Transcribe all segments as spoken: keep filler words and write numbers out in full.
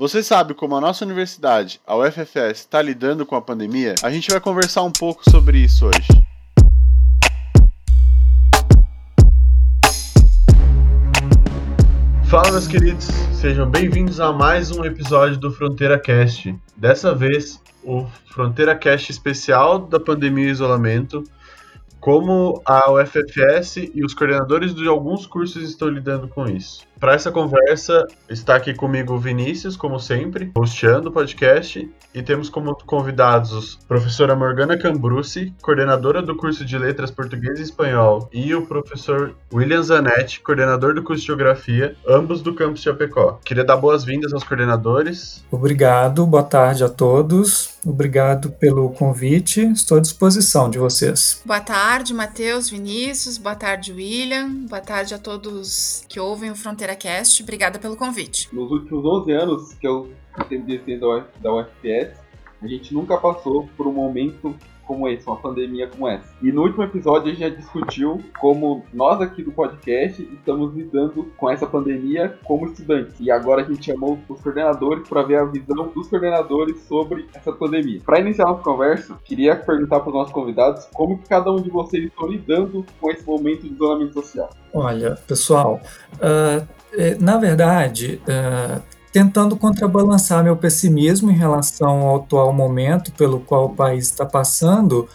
Você sabe como a nossa universidade, a U F F S, está lidando com a pandemia? A gente vai conversar um pouco sobre isso hoje. Fala, meus queridos, sejam bem-vindos a mais um episódio do Fronteira Cast. Dessa vez, o Fronteira Cast especial da pandemia e isolamento, como a U F F S e os coordenadores de alguns cursos estão lidando com isso. Para essa conversa, está aqui comigo o Vinícius, como sempre, hosteando o podcast, e temos como convidados a professora Morgana Cambrucci, coordenadora do curso de Letras Português e Espanhol, e o professor William Zanetti, coordenador do curso de Geografia, ambos do campus Chapecó. Queria dar boas-vindas aos coordenadores. Obrigado, boa tarde a todos. Obrigado pelo convite, estou à disposição de vocês. Boa tarde, Matheus, Vinícius, boa tarde, William, boa tarde a todos que ouvem o Fronteira Cast, obrigada pelo convite. Nos últimos onze anos que eu estive da U F F S, a gente nunca passou por um momento como esse, uma pandemia como essa. E no último episódio a gente já discutiu como nós aqui do podcast estamos lidando com essa pandemia como estudantes. E agora a gente chamou os coordenadores para ver a visão dos coordenadores sobre essa pandemia. Para iniciar nossa conversa, queria perguntar para os nossos convidados como que cada um de vocês está lidando com esse momento de isolamento social. Olha, pessoal, uh, na verdade... Uh... Tentando contrabalançar meu pessimismo em relação ao atual momento pelo qual o país está passando,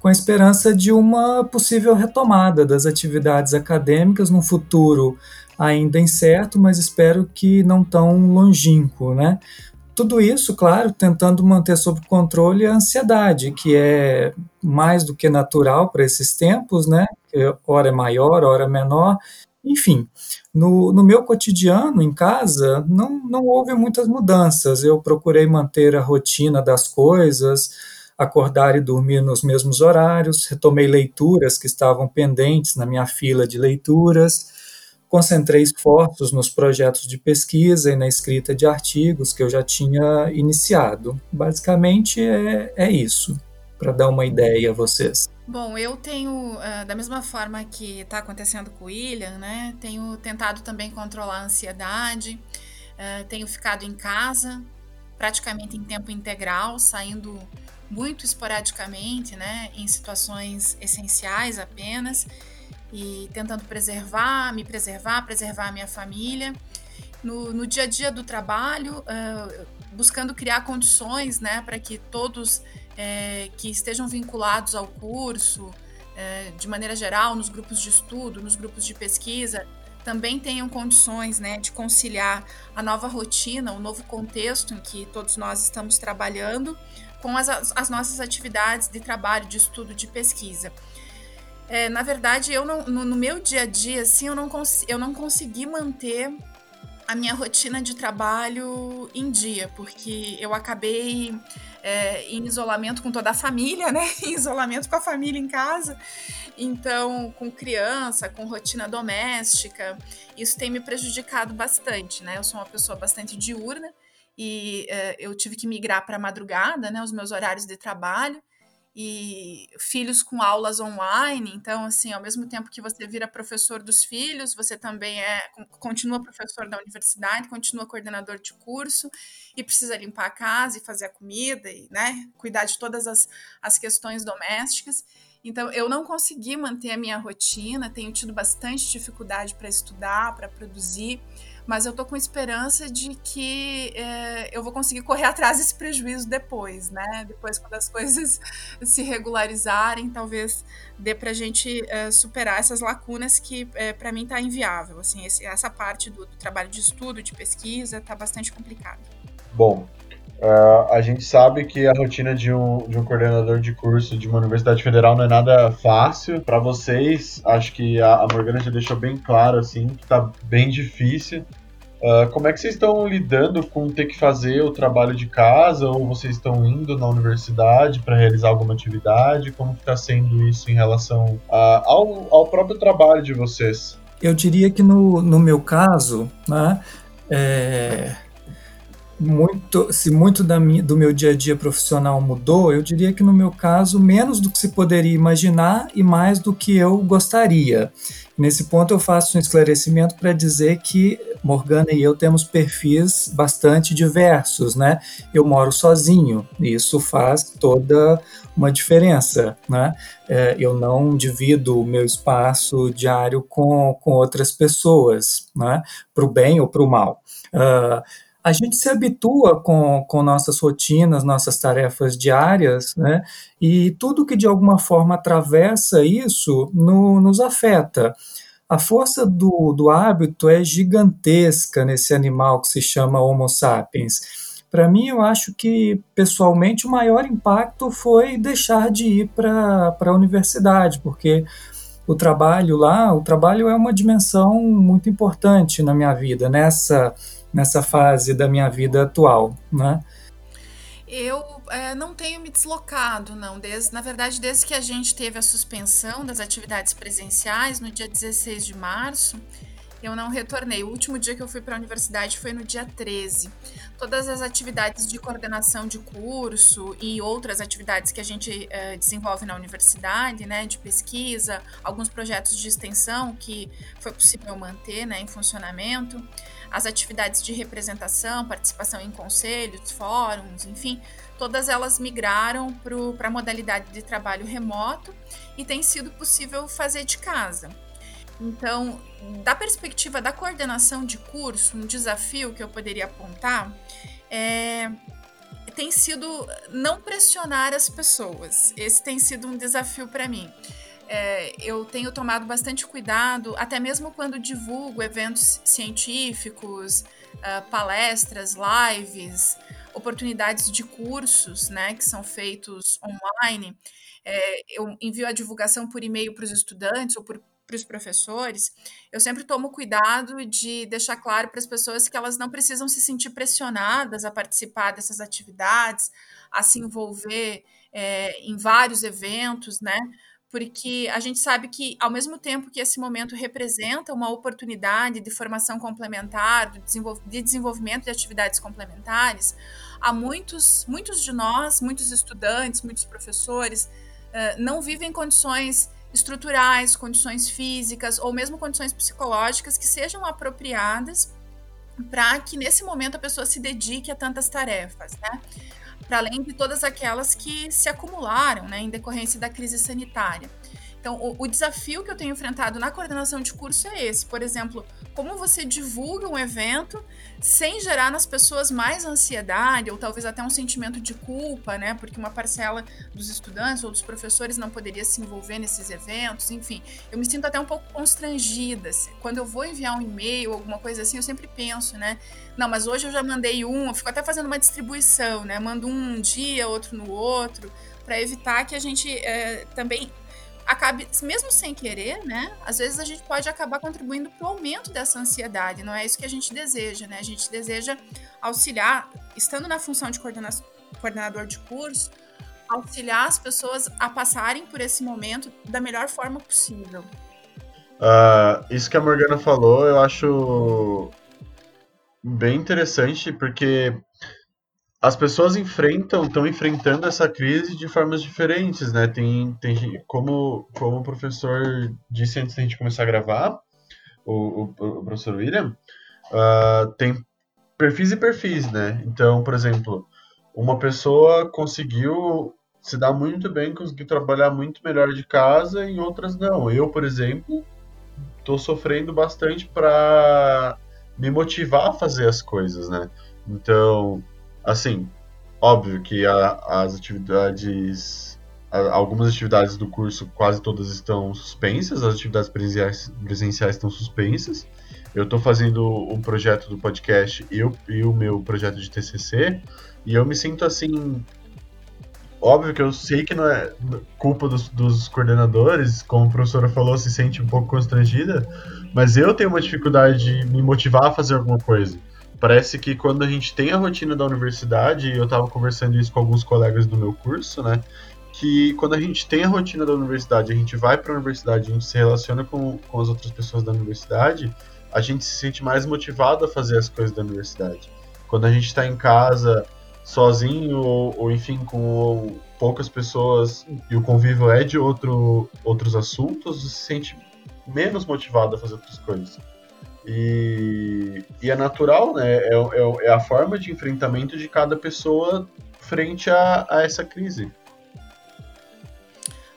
com a esperança de uma possível retomada das atividades acadêmicas num futuro ainda incerto, mas espero que não tão longínquo, né? Tudo isso, claro, tentando manter sob controle a ansiedade, que é mais do que natural para esses tempos, né? Hora é maior, hora é menor, enfim... No, no meu cotidiano, em casa, não, não houve muitas mudanças. Eu procurei manter a rotina das coisas, acordar e dormir nos mesmos horários, retomei leituras que estavam pendentes na minha fila de leituras, concentrei esforços nos projetos de pesquisa e na escrita de artigos que eu já tinha iniciado. Basicamente é, é isso, para dar uma ideia a vocês. Bom, eu tenho, da mesma forma que está acontecendo com o William, né, tenho tentado também controlar a ansiedade, tenho ficado em casa, praticamente em tempo integral, saindo muito esporadicamente, né, em situações essenciais apenas, e tentando preservar, me preservar, preservar a minha família. No, no dia a dia do trabalho, buscando criar condições, né, para que todos... É, que estejam vinculados ao curso, é, de maneira geral, nos grupos de estudo, nos grupos de pesquisa, também tenham condições, né, de conciliar a nova rotina, o novo contexto em que todos nós estamos trabalhando com as, as nossas atividades de trabalho, de estudo, de pesquisa. É, na verdade, eu não, no, no meu dia a dia, assim, eu não, cons- eu não consegui manter a minha rotina de trabalho em dia, porque eu acabei é, em isolamento com toda a família, né? Em isolamento com a família em casa, então com criança, com rotina doméstica, isso tem me prejudicado bastante, né? Eu sou uma pessoa bastante diurna e é, eu tive que migrar para a madrugada, né? Os meus horários de trabalho e filhos com aulas online, então assim, ao mesmo tempo que você vira professor dos filhos, você também é, continua professor da universidade, continua coordenador de curso e precisa limpar a casa e fazer a comida e, né, cuidar de todas as, as questões domésticas. Então eu não consegui manter a minha rotina, tenho tido bastante dificuldade para estudar, para produzir, mas eu tô com esperança de que eh, eu vou conseguir correr atrás desse prejuízo depois, né? Depois, quando as coisas se regularizarem, talvez dê pra gente eh, superar essas lacunas que eh, pra mim tá inviável, assim, esse, essa parte do, do trabalho de estudo, de pesquisa, tá bastante complicado. Bom, uh, a gente sabe que a rotina de um, de um coordenador de curso de uma universidade federal não é nada fácil. Pra vocês, acho que a, a Morgana já deixou bem claro, assim, que tá bem difícil. Uh, como é que vocês estão lidando com ter que fazer o trabalho de casa, ou vocês estão indo na universidade para realizar alguma atividade? Como está sendo isso em relação a, ao, ao próprio trabalho de vocês? Eu diria que no, no meu caso, né, é, muito, se muito da minha, do meu dia a dia profissional mudou, eu diria que no meu caso, menos do que se poderia imaginar e mais do que eu gostaria. Nesse ponto eu faço um esclarecimento para dizer que Morgana e eu temos perfis bastante diversos, né? Eu moro sozinho, e isso faz toda uma diferença, né? É, eu não divido o meu espaço diário com, com outras pessoas, né? Para o bem ou para o mal. Uh, A gente se habitua com, com nossas rotinas, nossas tarefas diárias, né? E tudo que de alguma forma atravessa isso no, nos afeta. A força do, do hábito é gigantesca nesse animal que se chama Homo sapiens. Para mim, eu acho que, pessoalmente, o maior impacto foi deixar de ir para a universidade, porque o trabalho lá, o trabalho é uma dimensão muito importante na minha vida, nessa... nessa fase da minha vida atual, né? Eu é, não tenho me deslocado, não. Desde, na verdade, desde que a gente teve a suspensão das atividades presenciais, no dia dezesseis de março, eu não retornei. O último dia que eu fui para a universidade foi no dia treze. Todas as atividades de coordenação de curso e outras atividades que a gente é, desenvolve na universidade, né, de pesquisa, alguns projetos de extensão que foi possível manter, né, em funcionamento, as atividades de representação, participação em conselhos, fóruns, enfim, todas elas migraram para a modalidade de trabalho remoto e tem sido possível fazer de casa. Então, da perspectiva da coordenação de curso, um desafio que eu poderia apontar é, tem sido não pressionar as pessoas. Esse tem sido um desafio para mim. É, eu tenho tomado bastante cuidado, até mesmo quando divulgo eventos científicos, uh, palestras, lives, oportunidades de cursos, né, que são feitos online. É, eu envio a divulgação por e-mail para os estudantes ou por para os professores, eu sempre tomo cuidado de deixar claro para as pessoas que elas não precisam se sentir pressionadas a participar dessas atividades, a se envolver é, em vários eventos, né? Porque a gente sabe que, ao mesmo tempo que esse momento representa uma oportunidade de formação complementar, de desenvolvimento de atividades complementares, há muitos, muitos de nós, muitos estudantes, muitos professores, é, não vivem condições estruturais, condições físicas ou mesmo condições psicológicas que sejam apropriadas para que nesse momento a pessoa se dedique a tantas tarefas, né? Para além de todas aquelas que se acumularam, né, em decorrência da crise sanitária. Então, o, o desafio que eu tenho enfrentado na coordenação de curso é esse. Por exemplo, como você divulga um evento sem gerar nas pessoas mais ansiedade ou talvez até um sentimento de culpa, né? Porque uma parcela dos estudantes ou dos professores não poderia se envolver nesses eventos, enfim. Eu me sinto até um pouco constrangida. Quando eu vou enviar um e-mail ou alguma coisa assim, eu sempre penso, né? Não, mas hoje eu já mandei um, eu fico até fazendo uma distribuição, né? Mando um um dia, outro no outro, para evitar que a gente é, também... acabe, mesmo sem querer, né? Às vezes a gente pode acabar contribuindo para o aumento dessa ansiedade, não é isso que a gente deseja, né? A gente deseja auxiliar, estando na função de coordena- coordenador de curso, auxiliar as pessoas a passarem por esse momento da melhor forma possível. Uh, isso que a Morgana falou, eu acho bem interessante, porque as pessoas enfrentam, estão enfrentando essa crise de formas diferentes, né? Tem, tem, como, como o professor disse antes da gente começar a gravar, o, o, o professor William, uh, tem perfis e perfis, né? Então, por exemplo, uma pessoa conseguiu se dar muito bem, conseguiu trabalhar muito melhor de casa, e outras não. Eu, por exemplo, estou sofrendo bastante para me motivar a fazer as coisas, né? Então... assim, óbvio que a, as atividades, a, algumas atividades do curso quase todas estão suspensas, as atividades presenciais, presenciais estão suspensas. Eu estou fazendo o um projeto do podcast e o, e o meu projeto de T C C, e eu me sinto assim, óbvio que eu sei que não é culpa dos, dos coordenadores, como a professora falou, se sente um pouco constrangida, mas eu tenho uma dificuldade de me motivar a fazer alguma coisa. Parece que quando a gente tem a rotina da universidade, e eu estava conversando isso com alguns colegas do meu curso, né, que quando a gente tem a rotina da universidade, a gente vai para a universidade, a gente se relaciona com, com as outras pessoas da universidade, a gente se sente mais motivado a fazer as coisas da universidade. Quando a gente está em casa sozinho ou, ou enfim, com ou, poucas pessoas e o convívio é de outro, outros assuntos, você se sente menos motivado a fazer outras coisas. E, e é natural, né? É, é, é a forma de enfrentamento de cada pessoa frente a, a essa crise.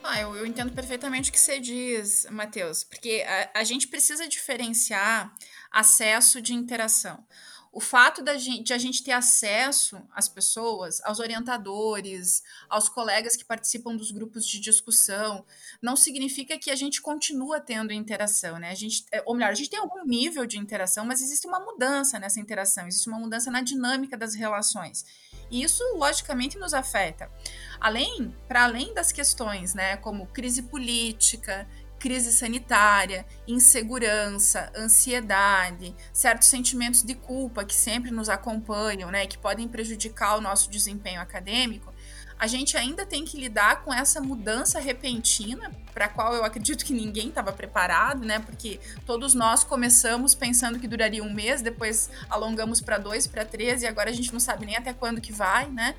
Ah, eu, eu entendo perfeitamente o que você diz, Matheus, porque a, a gente precisa diferenciar acesso de interação. O fato da gente, de a gente ter acesso às pessoas, aos orientadores, aos colegas que participam dos grupos de discussão, não significa que a gente continua tendo interação, né? A gente, ou melhor, a gente tem algum nível de interação, mas existe uma mudança nessa interação, existe uma mudança na dinâmica das relações. E isso, logicamente, nos afeta. Além, para além das questões, né, como crise política, crise sanitária, insegurança, ansiedade, certos sentimentos de culpa que sempre nos acompanham, né, que podem prejudicar o nosso desempenho acadêmico, a gente ainda tem que lidar com essa mudança repentina, para a qual eu acredito que ninguém estava preparado, né, porque todos nós começamos pensando que duraria um mês, depois alongamos para dois, para três, e agora a gente não sabe nem até quando que vai, né?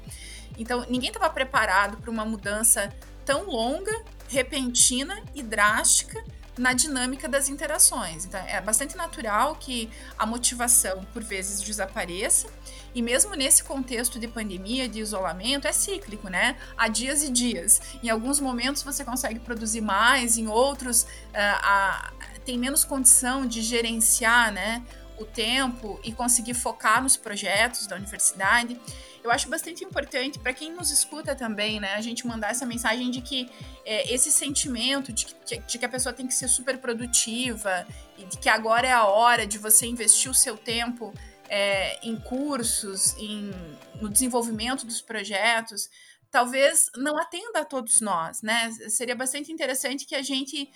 Então, ninguém estava preparado para uma mudança tão longa, repentina e drástica na dinâmica das interações. Então, é bastante natural que a motivação, por vezes, desapareça. E mesmo nesse contexto de pandemia, de isolamento, é cíclico, né? Há dias e dias. Em alguns momentos você consegue produzir mais, em outros ah, ah, tem menos condição de gerenciar, né, o tempo e conseguir focar nos projetos da universidade. Eu acho bastante importante para quem nos escuta também, né, a gente mandar essa mensagem de que é, esse sentimento de que, de que a pessoa tem que ser super produtiva e de que agora é a hora de você investir o seu tempo é, em cursos, em, no desenvolvimento dos projetos, talvez não atenda a todos nós, né? Seria bastante interessante que a gente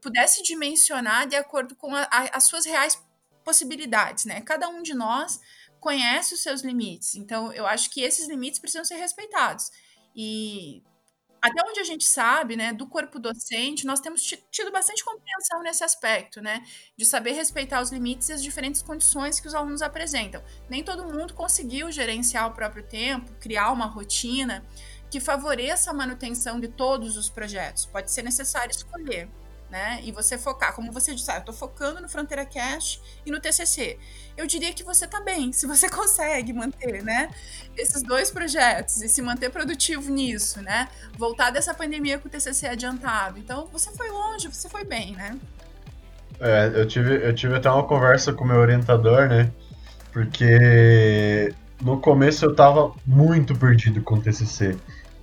pudesse dimensionar de acordo com a, a, as suas reais possibilidades, né? Cada um de nós conhece os seus limites, então eu acho que esses limites precisam ser respeitados, e até onde a gente sabe, né, do corpo docente, nós temos tido bastante compreensão nesse aspecto, né, de saber respeitar os limites e as diferentes condições que os alunos apresentam. Nem todo mundo conseguiu gerenciar o próprio tempo, criar uma rotina que favoreça a manutenção de todos os projetos, pode ser necessário escolher, né? E você focar, como você disse, ah, eu tô focando no Fronteira Cast e no T C C. Eu diria que você tá bem, se você consegue manter, né, esses dois projetos e se manter produtivo nisso, né? Voltar dessa pandemia com o T C C adiantado. Então, você foi longe, você foi bem, né? É, eu tive, eu tive até uma conversa com o meu orientador, né? Porque no começo eu tava muito perdido com o T C C.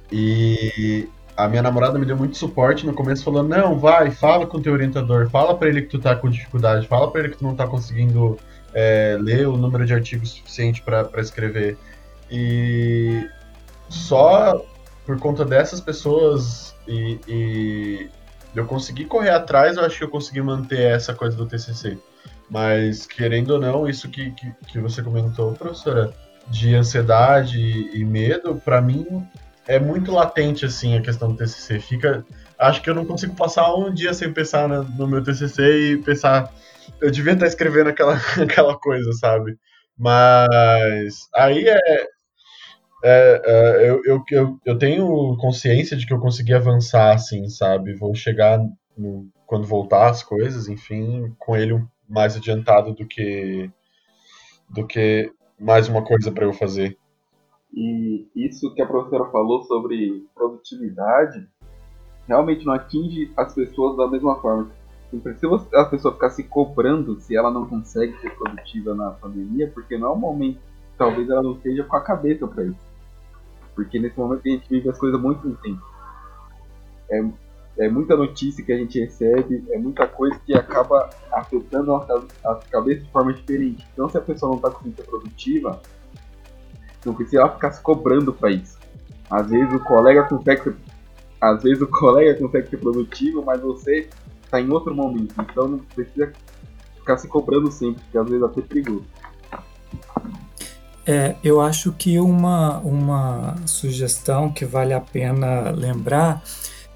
E a minha namorada me deu muito suporte no começo, falando, não, vai, fala com o teu orientador, fala pra ele que tu tá com dificuldade, fala pra ele que tu não tá conseguindo é, ler o número de artigos suficiente pra, pra escrever. E só por conta dessas pessoas e, e eu consegui correr atrás, eu acho que eu consegui manter essa coisa do T C C. Mas, querendo ou não, isso que, que, que você comentou, professora, de ansiedade e, e medo, pra mim é muito latente, assim, a questão do T C C. Fica, acho que eu não consigo passar um dia sem pensar na, no meu T C C e pensar, eu devia estar escrevendo aquela, aquela coisa, sabe? Mas aí é, é, é eu, eu, eu, eu tenho consciência de que eu consegui avançar, assim, sabe? Vou chegar, no, quando voltar as coisas, enfim, com ele mais adiantado do que, do que mais uma coisa para eu fazer. E isso que a professora falou sobre produtividade, realmente não atinge as pessoas da mesma forma. Não precisa a pessoa ficar se cobrando se ela não consegue ser produtiva na pandemia, porque não é o momento. Talvez ela não esteja com a cabeça para isso. Porque nesse momento a gente vive as coisas muito intensas. É, é muita notícia que a gente recebe, é muita coisa que acaba afetando a cabeça de forma diferente. Então, se a pessoa não está conseguindo ser produtiva, não precisa ficar se cobrando para isso. Às vezes o colega consegue ser, às vezes o colega consegue ser produtivo, mas você está em outro momento. Então não precisa ficar se cobrando sempre, porque às vezes até perigoso. É, eu acho que uma, uma sugestão que vale a pena lembrar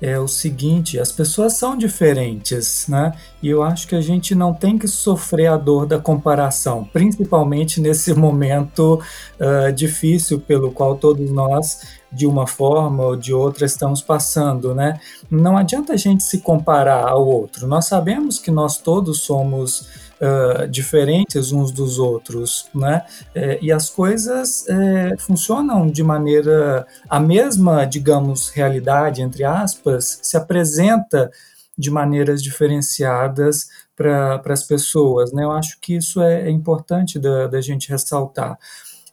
é o seguinte: as pessoas são diferentes, né? E eu acho que a gente não tem que sofrer a dor da comparação, principalmente nesse momento uh, difícil pelo qual todos nós, de uma forma ou de outra, estamos passando, né? Não adianta a gente se comparar ao outro. Nós sabemos que nós todos somos Uh, diferentes uns dos outros, né? É, e as coisas é, funcionam de maneira... A mesma, digamos, realidade, entre aspas, se apresenta de maneiras diferenciadas para as pessoas, né? Eu acho que isso é, é importante da, da gente ressaltar.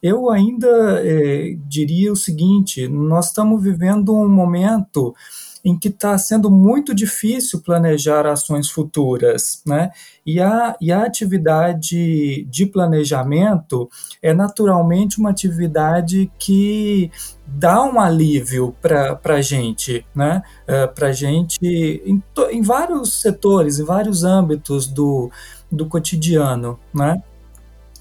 Eu ainda é, diria o seguinte: nós estamos vivendo um momento em que está sendo muito difícil planejar ações futuras, né? E a, e a atividade de planejamento é naturalmente uma atividade que dá um alívio para a gente, né? Uh, para a gente em, to, em vários setores, em vários âmbitos do, do cotidiano, né?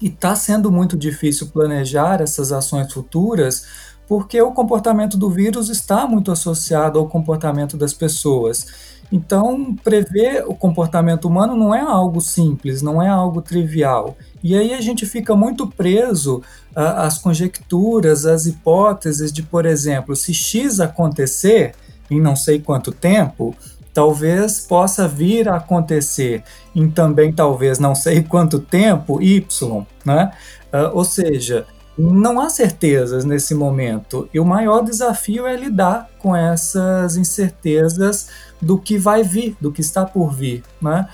E está sendo muito difícil planejar essas ações futuras, porque o comportamento do vírus está muito associado ao comportamento das pessoas. Então, prever o comportamento humano não é algo simples, não é algo trivial. E aí a gente fica muito preso a, às conjecturas, às hipóteses de, por exemplo, se X acontecer em não sei quanto tempo, talvez possa vir a acontecer em também talvez não sei quanto tempo Y, né? Uh, ou seja... Não há certezas nesse momento, e o maior desafio é lidar com essas incertezas do que vai vir, do que está por vir, né?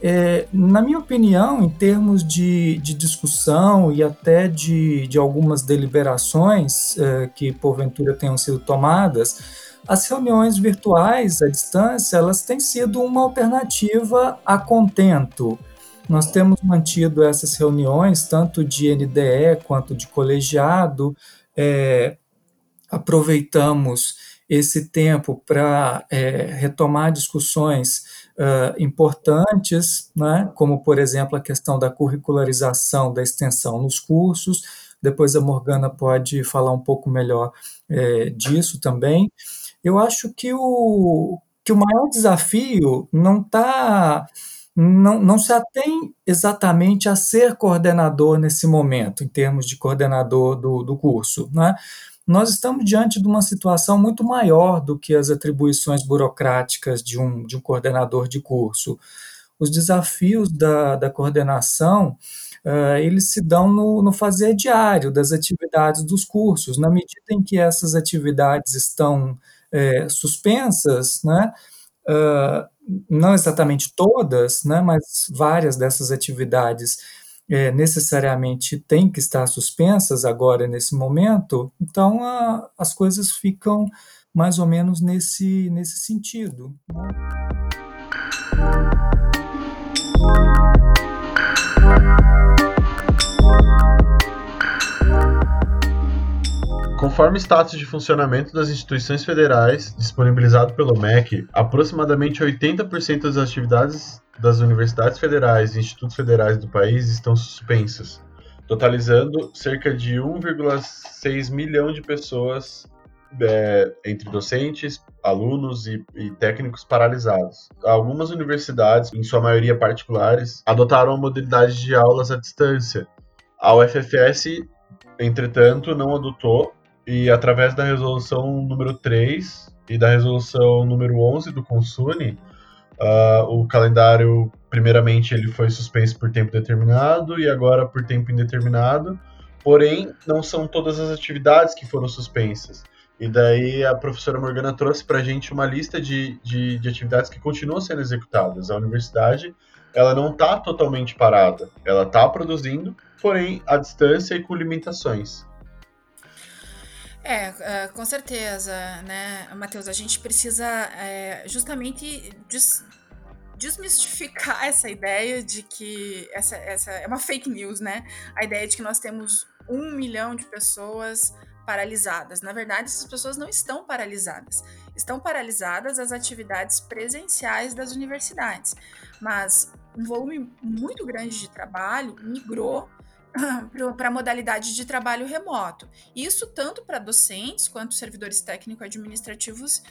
É, na minha opinião, em termos de, de discussão e até de, de algumas deliberações é, que porventura tenham sido tomadas, as reuniões virtuais à distância, elas têm sido uma alternativa a contento. Nós temos mantido essas reuniões, tanto de N D E quanto de colegiado, é, aproveitamos esse tempo para é, retomar discussões uh, importantes, né? Como, por exemplo, a questão da curricularização da extensão nos cursos. Depois a Morgana pode falar um pouco melhor é, disso também. Eu acho que o, que o maior desafio não está... Não, não se atém exatamente a ser coordenador nesse momento, em termos de coordenador do, do curso, né? Nós estamos diante de uma situação muito maior do que as atribuições burocráticas de um, de um coordenador de curso. Os desafios da, da coordenação, uh, eles se dão no, no fazer diário das atividades dos cursos. Na medida em que essas atividades estão é, suspensas, né? Uh, não exatamente todas, né, mas várias dessas atividades é, necessariamente têm que estar suspensas agora, nesse momento, então a, as coisas ficam mais ou menos nesse, nesse sentido. Conforme o status de funcionamento das instituições federais disponibilizado pelo M E C, aproximadamente oitenta por cento das atividades das universidades federais e institutos federais do país estão suspensas, totalizando cerca de um vírgula seis milhão de pessoas, é, entre docentes, alunos e, e técnicos paralisados. Algumas universidades, em sua maioria particulares, adotaram a modalidade de aulas à distância. A U F F S, entretanto, não adotou, e através da resolução número três e da resolução número onze do CONSUNE, uh, o calendário, primeiramente, ele foi suspenso por tempo determinado e agora por tempo indeterminado, porém, não são todas as atividades que foram suspensas. E daí a professora Morgana trouxe para a gente uma lista de, de, de atividades que continuam sendo executadas. A universidade, ela não está totalmente parada, ela está produzindo, porém, à distância e com limitações. É, com certeza, né, Matheus? A gente precisa é, justamente des, desmistificar essa ideia de que... Essa, essa é uma fake news, né? A ideia de que nós temos um milhão de pessoas paralisadas. Na verdade, essas pessoas não estão paralisadas. Estão paralisadas as atividades presenciais das universidades. Mas um volume muito grande de trabalho migrou para a modalidade de trabalho remoto. Isso tanto para docentes quanto servidores técnico-administrativos uh,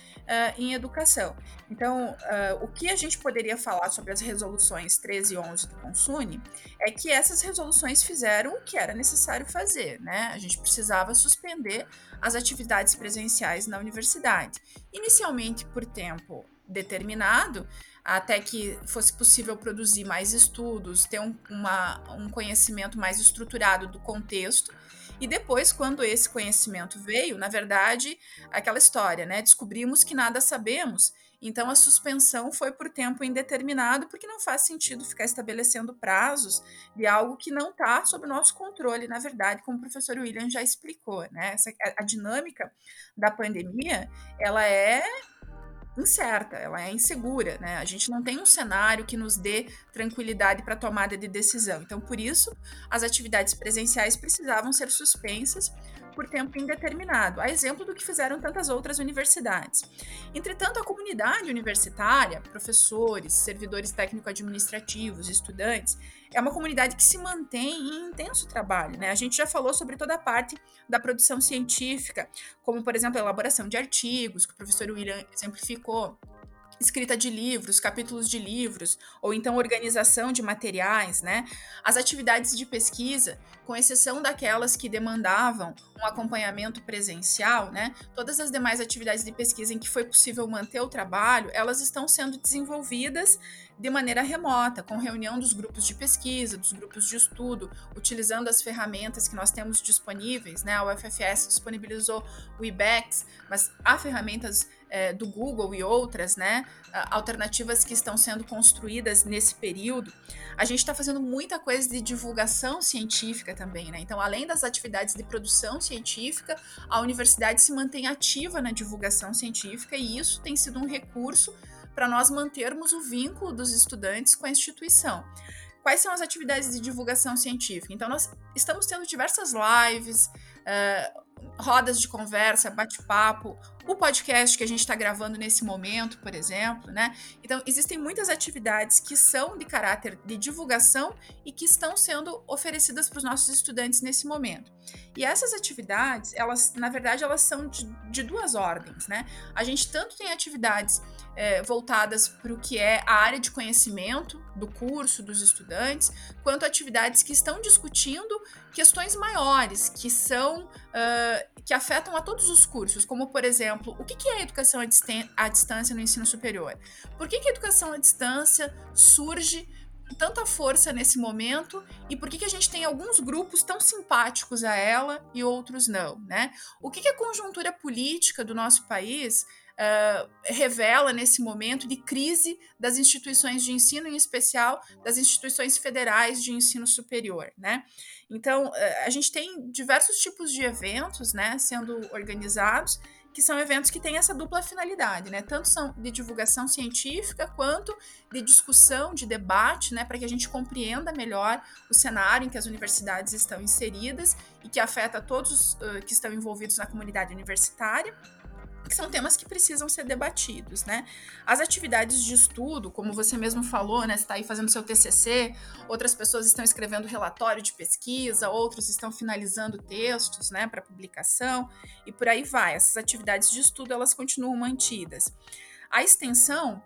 em educação. Então, uh, o que a gente poderia falar sobre as resoluções treze e onze do CONSUNE é que essas resoluções fizeram o que era necessário fazer, né? A gente precisava suspender as atividades presenciais na universidade. Inicialmente, por tempo determinado, até que fosse possível produzir mais estudos, ter um, uma, um conhecimento mais estruturado do contexto, e depois, quando esse conhecimento veio, na verdade, aquela história, né? Descobrimos que nada sabemos, então a suspensão foi por tempo indeterminado, porque não faz sentido ficar estabelecendo prazos de algo que não está sob o nosso controle, na verdade, como o professor William já explicou, né? Essa, a, a dinâmica da pandemia, ela é incerta, ela é insegura, né? A gente não tem um cenário que nos dê tranquilidade para tomada de decisão. Então, por isso, as atividades presenciais precisavam ser suspensas por tempo indeterminado, a exemplo do que fizeram tantas outras universidades. Entretanto, a comunidade universitária, professores, servidores técnico-administrativos, estudantes, é uma comunidade que se mantém em intenso trabalho, né? A gente já falou sobre toda a parte da produção científica, como, por exemplo, a elaboração de artigos, que o professor William exemplificou, escrita de livros, capítulos de livros, ou então organização de materiais, né? As atividades de pesquisa, com exceção daquelas que demandavam um acompanhamento presencial, né? Todas as demais atividades de pesquisa em que foi possível manter o trabalho, elas estão sendo desenvolvidas de maneira remota, com reunião dos grupos de pesquisa, dos grupos de estudo, utilizando as ferramentas que nós temos disponíveis, né? A U F F S disponibilizou o I B E X, mas há ferramentas eh, do Google e outras, né? Alternativas que estão sendo construídas nesse período. A gente está fazendo muita coisa de divulgação científica também, né? Então, além das atividades de produção científica, a universidade se mantém ativa na divulgação científica e isso tem sido um recurso para nós mantermos o vínculo dos estudantes com a instituição. Quais são as atividades de divulgação científica? Então, nós estamos tendo diversas lives, uh, rodas de conversa, bate-papo, o podcast que a gente está gravando nesse momento, por exemplo, né? Então, existem muitas atividades que são de caráter de divulgação e que estão sendo oferecidas para os nossos estudantes nesse momento. E essas atividades, elas, na verdade, elas são de, de duas ordens, né? A gente tanto tem atividades eh, voltadas para o que é a área de conhecimento do curso, dos estudantes, quanto atividades que estão discutindo questões maiores, que são, uh, que afetam a todos os cursos, como, por exemplo, o que é a educação à distância no ensino superior? Por que a educação à distância surge com tanta força nesse momento e por que a gente tem alguns grupos tão simpáticos a ela e outros não, né? O que a conjuntura política do nosso país Uh, revela nesse momento de crise das instituições de ensino, em especial das instituições federais de ensino superior, né? Então, uh, a gente tem diversos tipos de eventos, né, sendo organizados, que são eventos que têm essa dupla finalidade, né? Tanto são de divulgação científica, quanto de discussão, de debate, né, para que a gente compreenda melhor o cenário em que as universidades estão inseridas e que afeta todos uh, que estão envolvidos na comunidade universitária, que são temas que precisam ser debatidos, né? As atividades de estudo, como você mesmo falou, né? Você está aí fazendo seu T C C, outras pessoas estão escrevendo relatório de pesquisa, outros estão finalizando textos, né, para publicação, e por aí vai. Essas atividades de estudo, elas continuam mantidas. A extensão,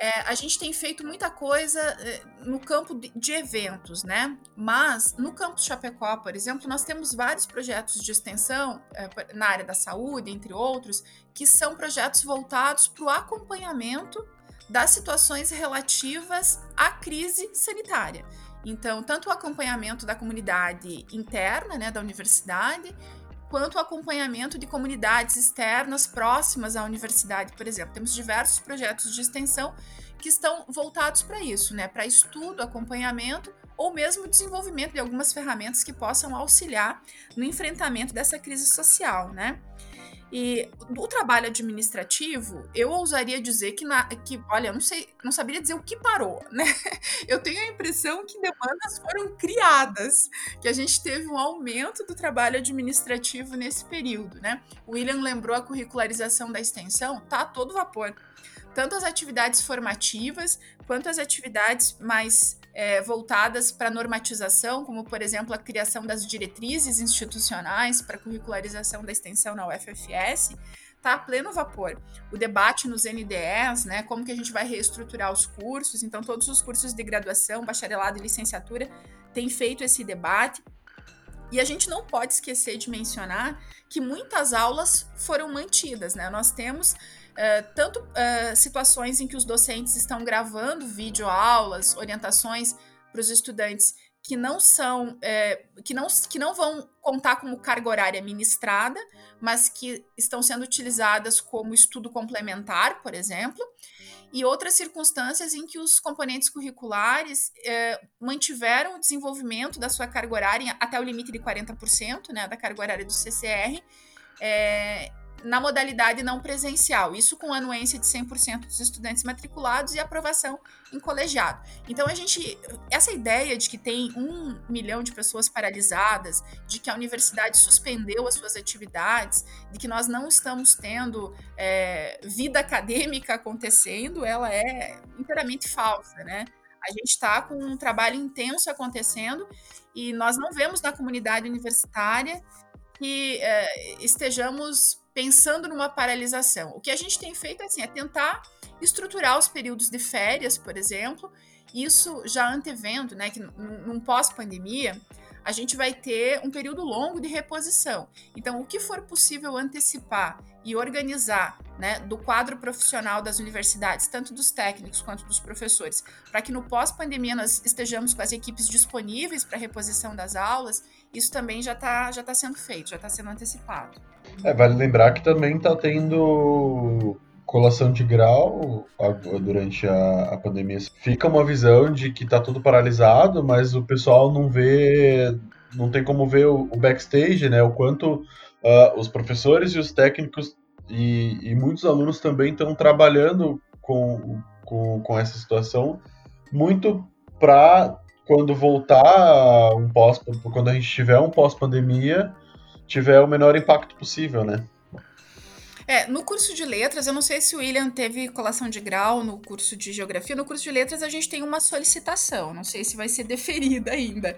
é, a gente tem feito muita coisa é, no campo de, de eventos, né? Mas no campus Chapecó, por exemplo, nós temos vários projetos de extensão é, na área da saúde, entre outros, que são projetos voltados para o acompanhamento das situações relativas à crise sanitária. Então, tanto o acompanhamento da comunidade interna, né, da universidade, quanto ao acompanhamento de comunidades externas próximas à universidade, por exemplo. Temos diversos projetos de extensão que estão voltados para isso, né? Para estudo, acompanhamento ou mesmo desenvolvimento de algumas ferramentas que possam auxiliar no enfrentamento dessa crise social, né? E do trabalho administrativo, eu ousaria dizer que, na, que olha, eu não, sei, não saberia dizer o que parou, né? Eu tenho a impressão que demandas foram criadas, que a gente teve um aumento do trabalho administrativo nesse período, né? O William lembrou a curricularização da extensão, tá a todo vapor. Tanto as atividades formativas, quanto as atividades mais é, voltadas para normatização, como, por exemplo, a criação das diretrizes institucionais para a curricularização da extensão na U F F S, está a pleno vapor. O debate nos N D Es, né, como que a gente vai reestruturar os cursos, então todos os cursos de graduação, bacharelado e licenciatura têm feito esse debate. E a gente não pode esquecer de mencionar que muitas aulas foram mantidas, né? Nós temos uh, tanto uh, situações em que os docentes estão gravando videoaulas, orientações para os estudantes que não são, é, que não, que não vão contar como carga horária ministrada, mas que estão sendo utilizadas como estudo complementar, por exemplo, e outras circunstâncias em que os componentes curriculares é, mantiveram o desenvolvimento da sua carga horária até o limite de quarenta por cento, né, da carga horária do C C R, é, na modalidade não presencial, isso com anuência de cem por cento dos estudantes matriculados e aprovação em colegiado. Então, a gente, essa ideia de que tem um milhão de pessoas paralisadas, de que a universidade suspendeu as suas atividades, de que nós não estamos tendo é, vida acadêmica acontecendo, ela é inteiramente falsa, né? A gente está com um trabalho intenso acontecendo e nós não vemos na comunidade universitária que é, estejamos pensando numa paralisação. O que a gente tem feito assim, é tentar estruturar os períodos de férias, por exemplo, isso já antevendo, né, que num pós-pandemia, a gente vai ter um período longo de reposição. Então, o que for possível antecipar e organizar, né, do quadro profissional das universidades, tanto dos técnicos quanto dos professores, para que no pós-pandemia nós estejamos com as equipes disponíveis para a reposição das aulas, isso também já está já tá sendo feito, já está sendo antecipado. É, vale lembrar que também está tendo colação de grau durante a, a pandemia. Fica uma visão de que está tudo paralisado, mas o pessoal não vê, não tem como ver o, o backstage, né? O quanto uh, os professores e os técnicos e, e muitos alunos também estão trabalhando com, com, com essa situação, muito para quando voltar, um pós, quando a gente tiver um pós-pandemia, tiver o menor impacto possível, né? É, no curso de letras, eu não sei se o William teve colação de grau no curso de geografia, no curso de letras a gente tem uma solicitação, não sei se vai ser deferida ainda,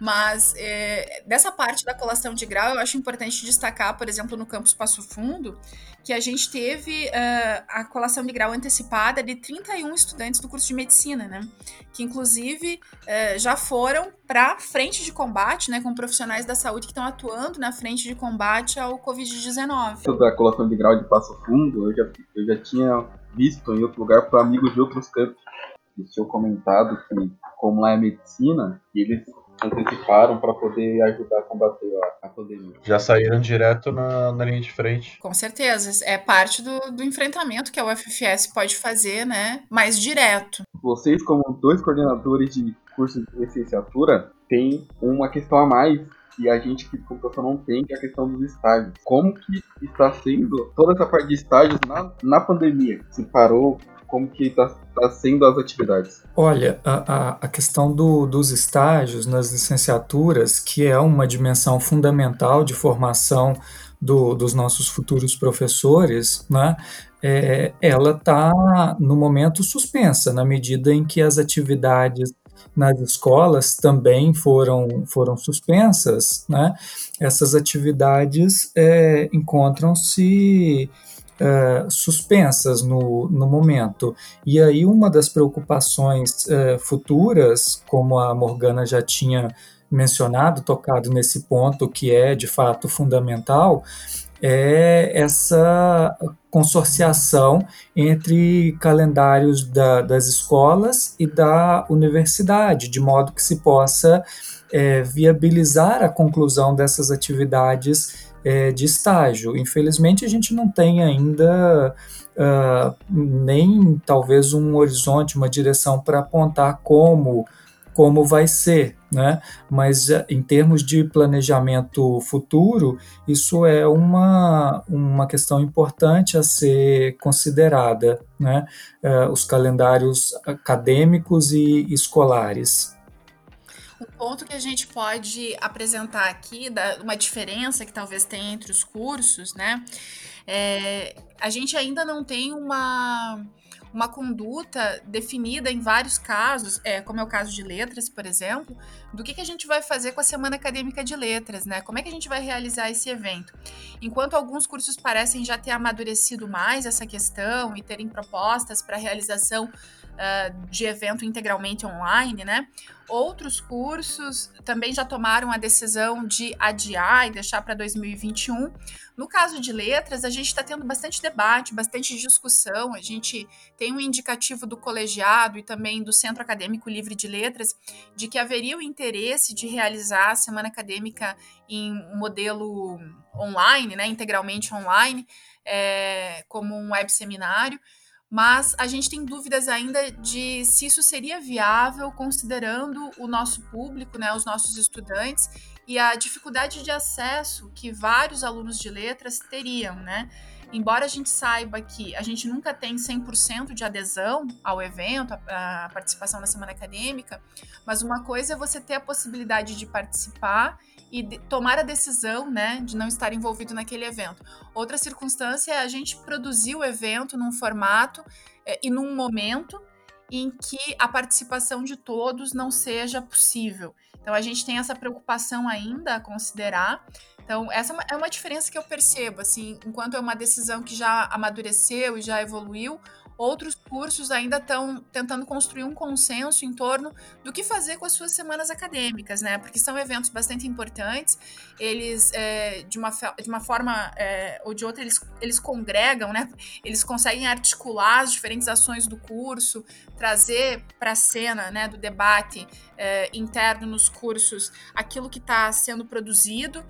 mas é, dessa parte da colação de grau eu acho importante destacar, por exemplo, no campus Passo Fundo, que a gente teve uh, a colação de grau antecipada de trinta e um estudantes do curso de medicina, né? Que inclusive uh, já foram para frente de combate, né, com profissionais da saúde que estão atuando na frente de combate ao covid dezenove. Sobre a colação de grau de Passo Fundo, eu já, eu já tinha visto em outro lugar para amigos de outros campos. Eles tinham comentado que, como lá é medicina, eles anteciparam para poder ajudar a combater a pandemia. Já saíram direto na, na linha de frente. Com certeza, é parte do, do enfrentamento que a U F F S pode fazer, né, mais direto. Vocês, como dois coordenadores de curso de licenciatura, tem uma questão a mais que a gente que computação não tem, que é a questão dos estágios. Como que está sendo toda essa parte de estágios na, na pandemia? Se parou, como que está tá sendo as atividades? Olha, a, a questão do, dos estágios nas licenciaturas, que é uma dimensão fundamental de formação do, dos nossos futuros professores, né? É, ela está, no momento, suspensa, na medida em que as atividades nas escolas também foram, foram suspensas, né? Essas atividades é, encontram-se é, suspensas no, no momento. E aí uma das preocupações é, futuras, como a Morgana já tinha mencionado, tocado nesse ponto que é de fato fundamental, é essa consorciação entre calendários da, das escolas e da universidade, de modo que se possa é, viabilizar a conclusão dessas atividades é, de estágio. Infelizmente, a gente não tem ainda uh, nem talvez um horizonte, uma direção para apontar como, como vai ser, né? Mas em termos de planejamento futuro, isso é uma, uma questão importante a ser considerada, né? Uh, os calendários acadêmicos e escolares. Um ponto que a gente pode apresentar aqui, uma diferença que talvez tenha entre os cursos, né? É, a gente ainda não tem uma... uma conduta definida em vários casos, é, como é o caso de letras, por exemplo, do que, que a gente vai fazer com a Semana Acadêmica de Letras, né? Como é que a gente vai realizar esse evento? Enquanto alguns cursos parecem já ter amadurecido mais essa questão e terem propostas para realização uh, de evento integralmente online, né? Outros cursos também já tomaram a decisão de adiar e deixar para dois mil e vinte e um. No caso de letras, a gente está tendo bastante debate, bastante discussão. A gente tem um indicativo do colegiado e também do Centro Acadêmico Livre de Letras de que haveria o interesse de realizar a Semana Acadêmica em modelo online, né, integralmente online, é, como um web seminário. Mas a gente tem dúvidas ainda de se isso seria viável considerando o nosso público, né, os nossos estudantes e a dificuldade de acesso que vários alunos de letras teriam, né? Embora a gente saiba que a gente nunca tem cem por cento de adesão ao evento, à participação na Semana Acadêmica, mas uma coisa é você ter a possibilidade de participar e de tomar a decisão, né, de não estar envolvido naquele evento. Outra circunstância é a gente produzir o evento num formato eh, e num momento em que a participação de todos não seja possível. Então, a gente tem essa preocupação ainda a considerar. Então, essa é uma diferença que eu percebo, assim, enquanto é uma decisão que já amadureceu e já evoluiu, outros cursos ainda estão tentando construir um consenso em torno do que fazer com as suas semanas acadêmicas, né? Porque são eventos bastante importantes, eles, é, de, uma, de uma forma é, ou de outra, eles, eles congregam, né? Eles conseguem articular as diferentes ações do curso, trazer para a cena, né, do debate é, interno nos cursos aquilo que está sendo produzido,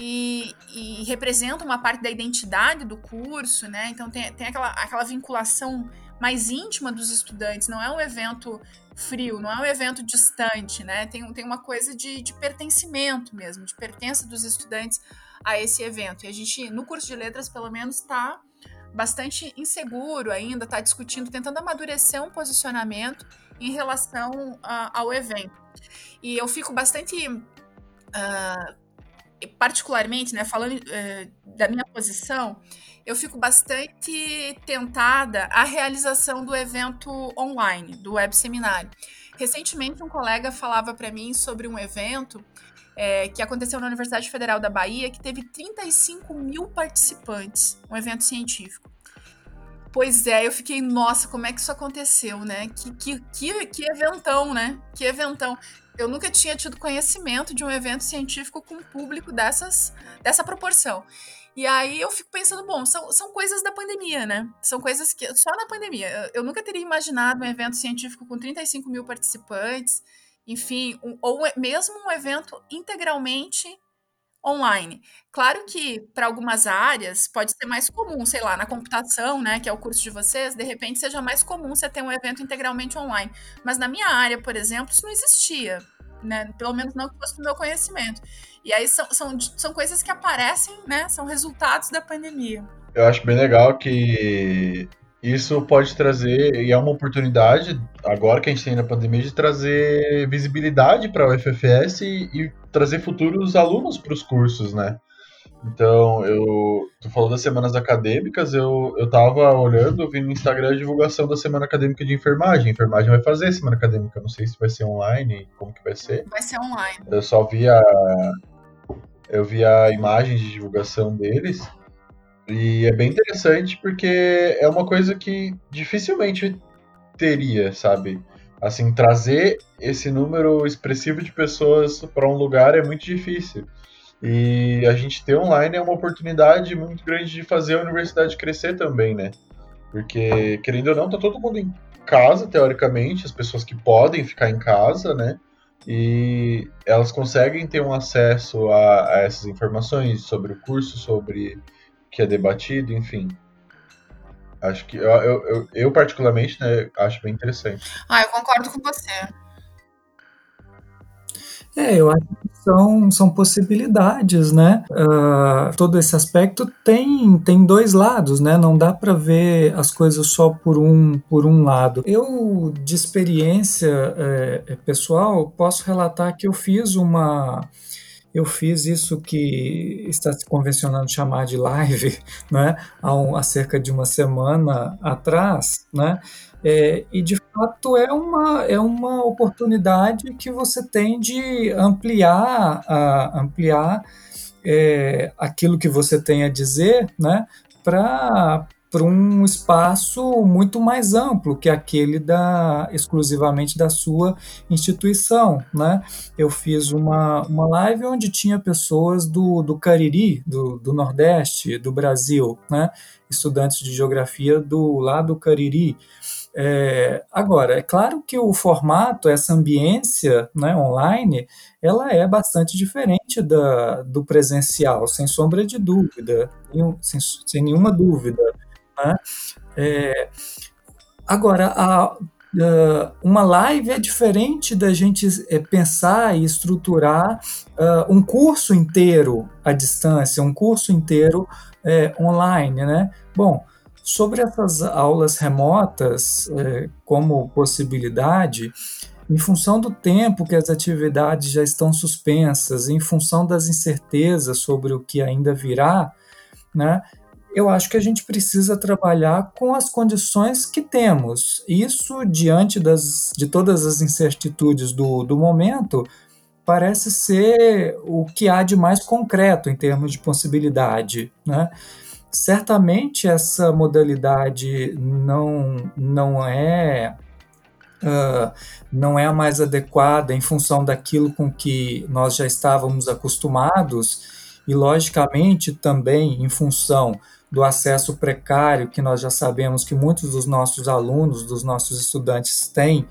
E, e representa uma parte da identidade do curso, né? Então tem, tem aquela, aquela vinculação mais íntima dos estudantes, não é um evento frio, não é um evento distante, né? Tem, tem uma coisa de, de pertencimento mesmo, de pertença dos estudantes a esse evento. E a gente, no curso de letras, pelo menos, está bastante inseguro ainda, está discutindo, tentando amadurecer um posicionamento em relação uh, ao evento. E eu fico bastante... Uh, particularmente, né, falando uh, da minha posição, eu fico bastante tentada à realização do evento online, do web seminário. Recentemente, um colega falava para mim sobre um evento é, que aconteceu na Universidade Federal da Bahia, que teve trinta e cinco mil participantes, um evento científico. Pois é, eu fiquei, nossa, como é que isso aconteceu, né? Que, que, que, que eventão, né? Que eventão. Eu nunca tinha tido conhecimento de um evento científico com um público dessas, dessa proporção. E aí eu fico pensando, bom, são, são coisas da pandemia, né? São coisas que só na pandemia. Eu nunca teria imaginado um evento científico com trinta e cinco mil participantes, enfim, um, ou mesmo um evento integralmente online. Claro que para algumas áreas pode ser mais comum, sei lá, na computação, né, que é o curso de vocês, de repente seja mais comum você ter um evento integralmente online. Mas na minha área, por exemplo, isso não existia, né? Pelo menos não que fosse do meu conhecimento. E aí são, são, são coisas que aparecem, né? São resultados da pandemia. Eu acho bem legal que isso pode trazer, e é uma oportunidade, agora que a gente tem na pandemia, de trazer visibilidade para o U F F S e, e trazer futuros alunos para os cursos, né? Então, eu, tu falou das semanas acadêmicas, eu, eu tava olhando, eu vi no Instagram a divulgação da Semana Acadêmica de Enfermagem. Enfermagem vai fazer Semana Acadêmica, não sei se vai ser online, como que vai ser. Vai ser online. Eu só vi a, eu vi a imagem de divulgação deles. E é bem interessante porque é uma coisa que dificilmente teria, sabe? Assim, trazer esse número expressivo de pessoas para um lugar é muito difícil. E a gente ter online é uma oportunidade muito grande de fazer a universidade crescer também, né? Porque, querendo ou não, tá todo mundo em casa, teoricamente, as pessoas que podem ficar em casa, né? E elas conseguem ter um acesso a, a essas informações sobre o curso, sobre... que é debatido, enfim. Acho que eu, eu, eu, eu particularmente, né, acho bem interessante. Ah, eu concordo com você. É, eu acho que são, são possibilidades, né? Uh, todo esse aspecto tem, tem dois lados, né? Não dá para ver as coisas só por um, por um lado. Eu, de experiência é, pessoal, posso relatar que eu fiz uma... eu fiz isso que está se convencionando chamar de live, né, há, um, há cerca de uma semana atrás, né, é, e de fato é uma, é uma oportunidade que você tem de ampliar, a, ampliar é, aquilo que você tem a dizer, né, para... para um espaço muito mais amplo que aquele da, exclusivamente da sua instituição, né? Eu fiz uma, uma live onde tinha pessoas do, do Cariri, do, do Nordeste, do Brasil, né? Estudantes de geografia do, lá do Cariri. É, agora, é claro que o formato, essa ambiência, né, online, ela é bastante diferente da, do presencial, sem sombra de dúvida, sem, sem nenhuma dúvida. É, agora, a, a, uma live é diferente da gente é, pensar e estruturar uh, um curso inteiro à distância, um curso inteiro é, online, né? Bom, sobre essas aulas remotas é, como possibilidade, em função do tempo que as atividades já estão suspensas, em função das incertezas sobre o que ainda virá, né? Eu acho que a gente precisa trabalhar com as condições que temos. Isso, diante das, de todas as incertitudes do, do momento, parece ser o que há de mais concreto em termos de possibilidade, né? Certamente essa modalidade não, não é... Uh, não é a mais adequada em função daquilo com que nós já estávamos acostumados e, logicamente, também em função do acesso precário que nós já sabemos que muitos dos nossos alunos, dos nossos estudantes têm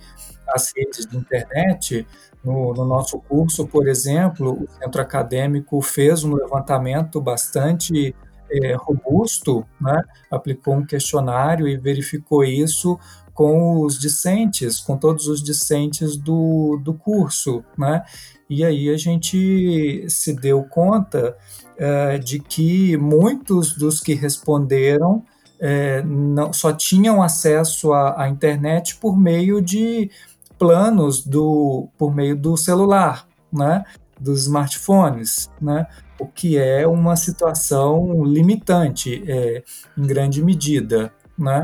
às redes de internet. No, no nosso curso, por exemplo, o centro acadêmico fez um levantamento bastante é, robusto, né? Aplicou um questionário e verificou isso com os discentes, com todos os discentes do, do curso, né? E aí a gente se deu conta é, de que muitos dos que responderam é, não, só tinham acesso à, à internet por meio de planos, do, por meio do celular, né? Dos smartphones, né? O que é uma situação limitante, é, em grande medida, né?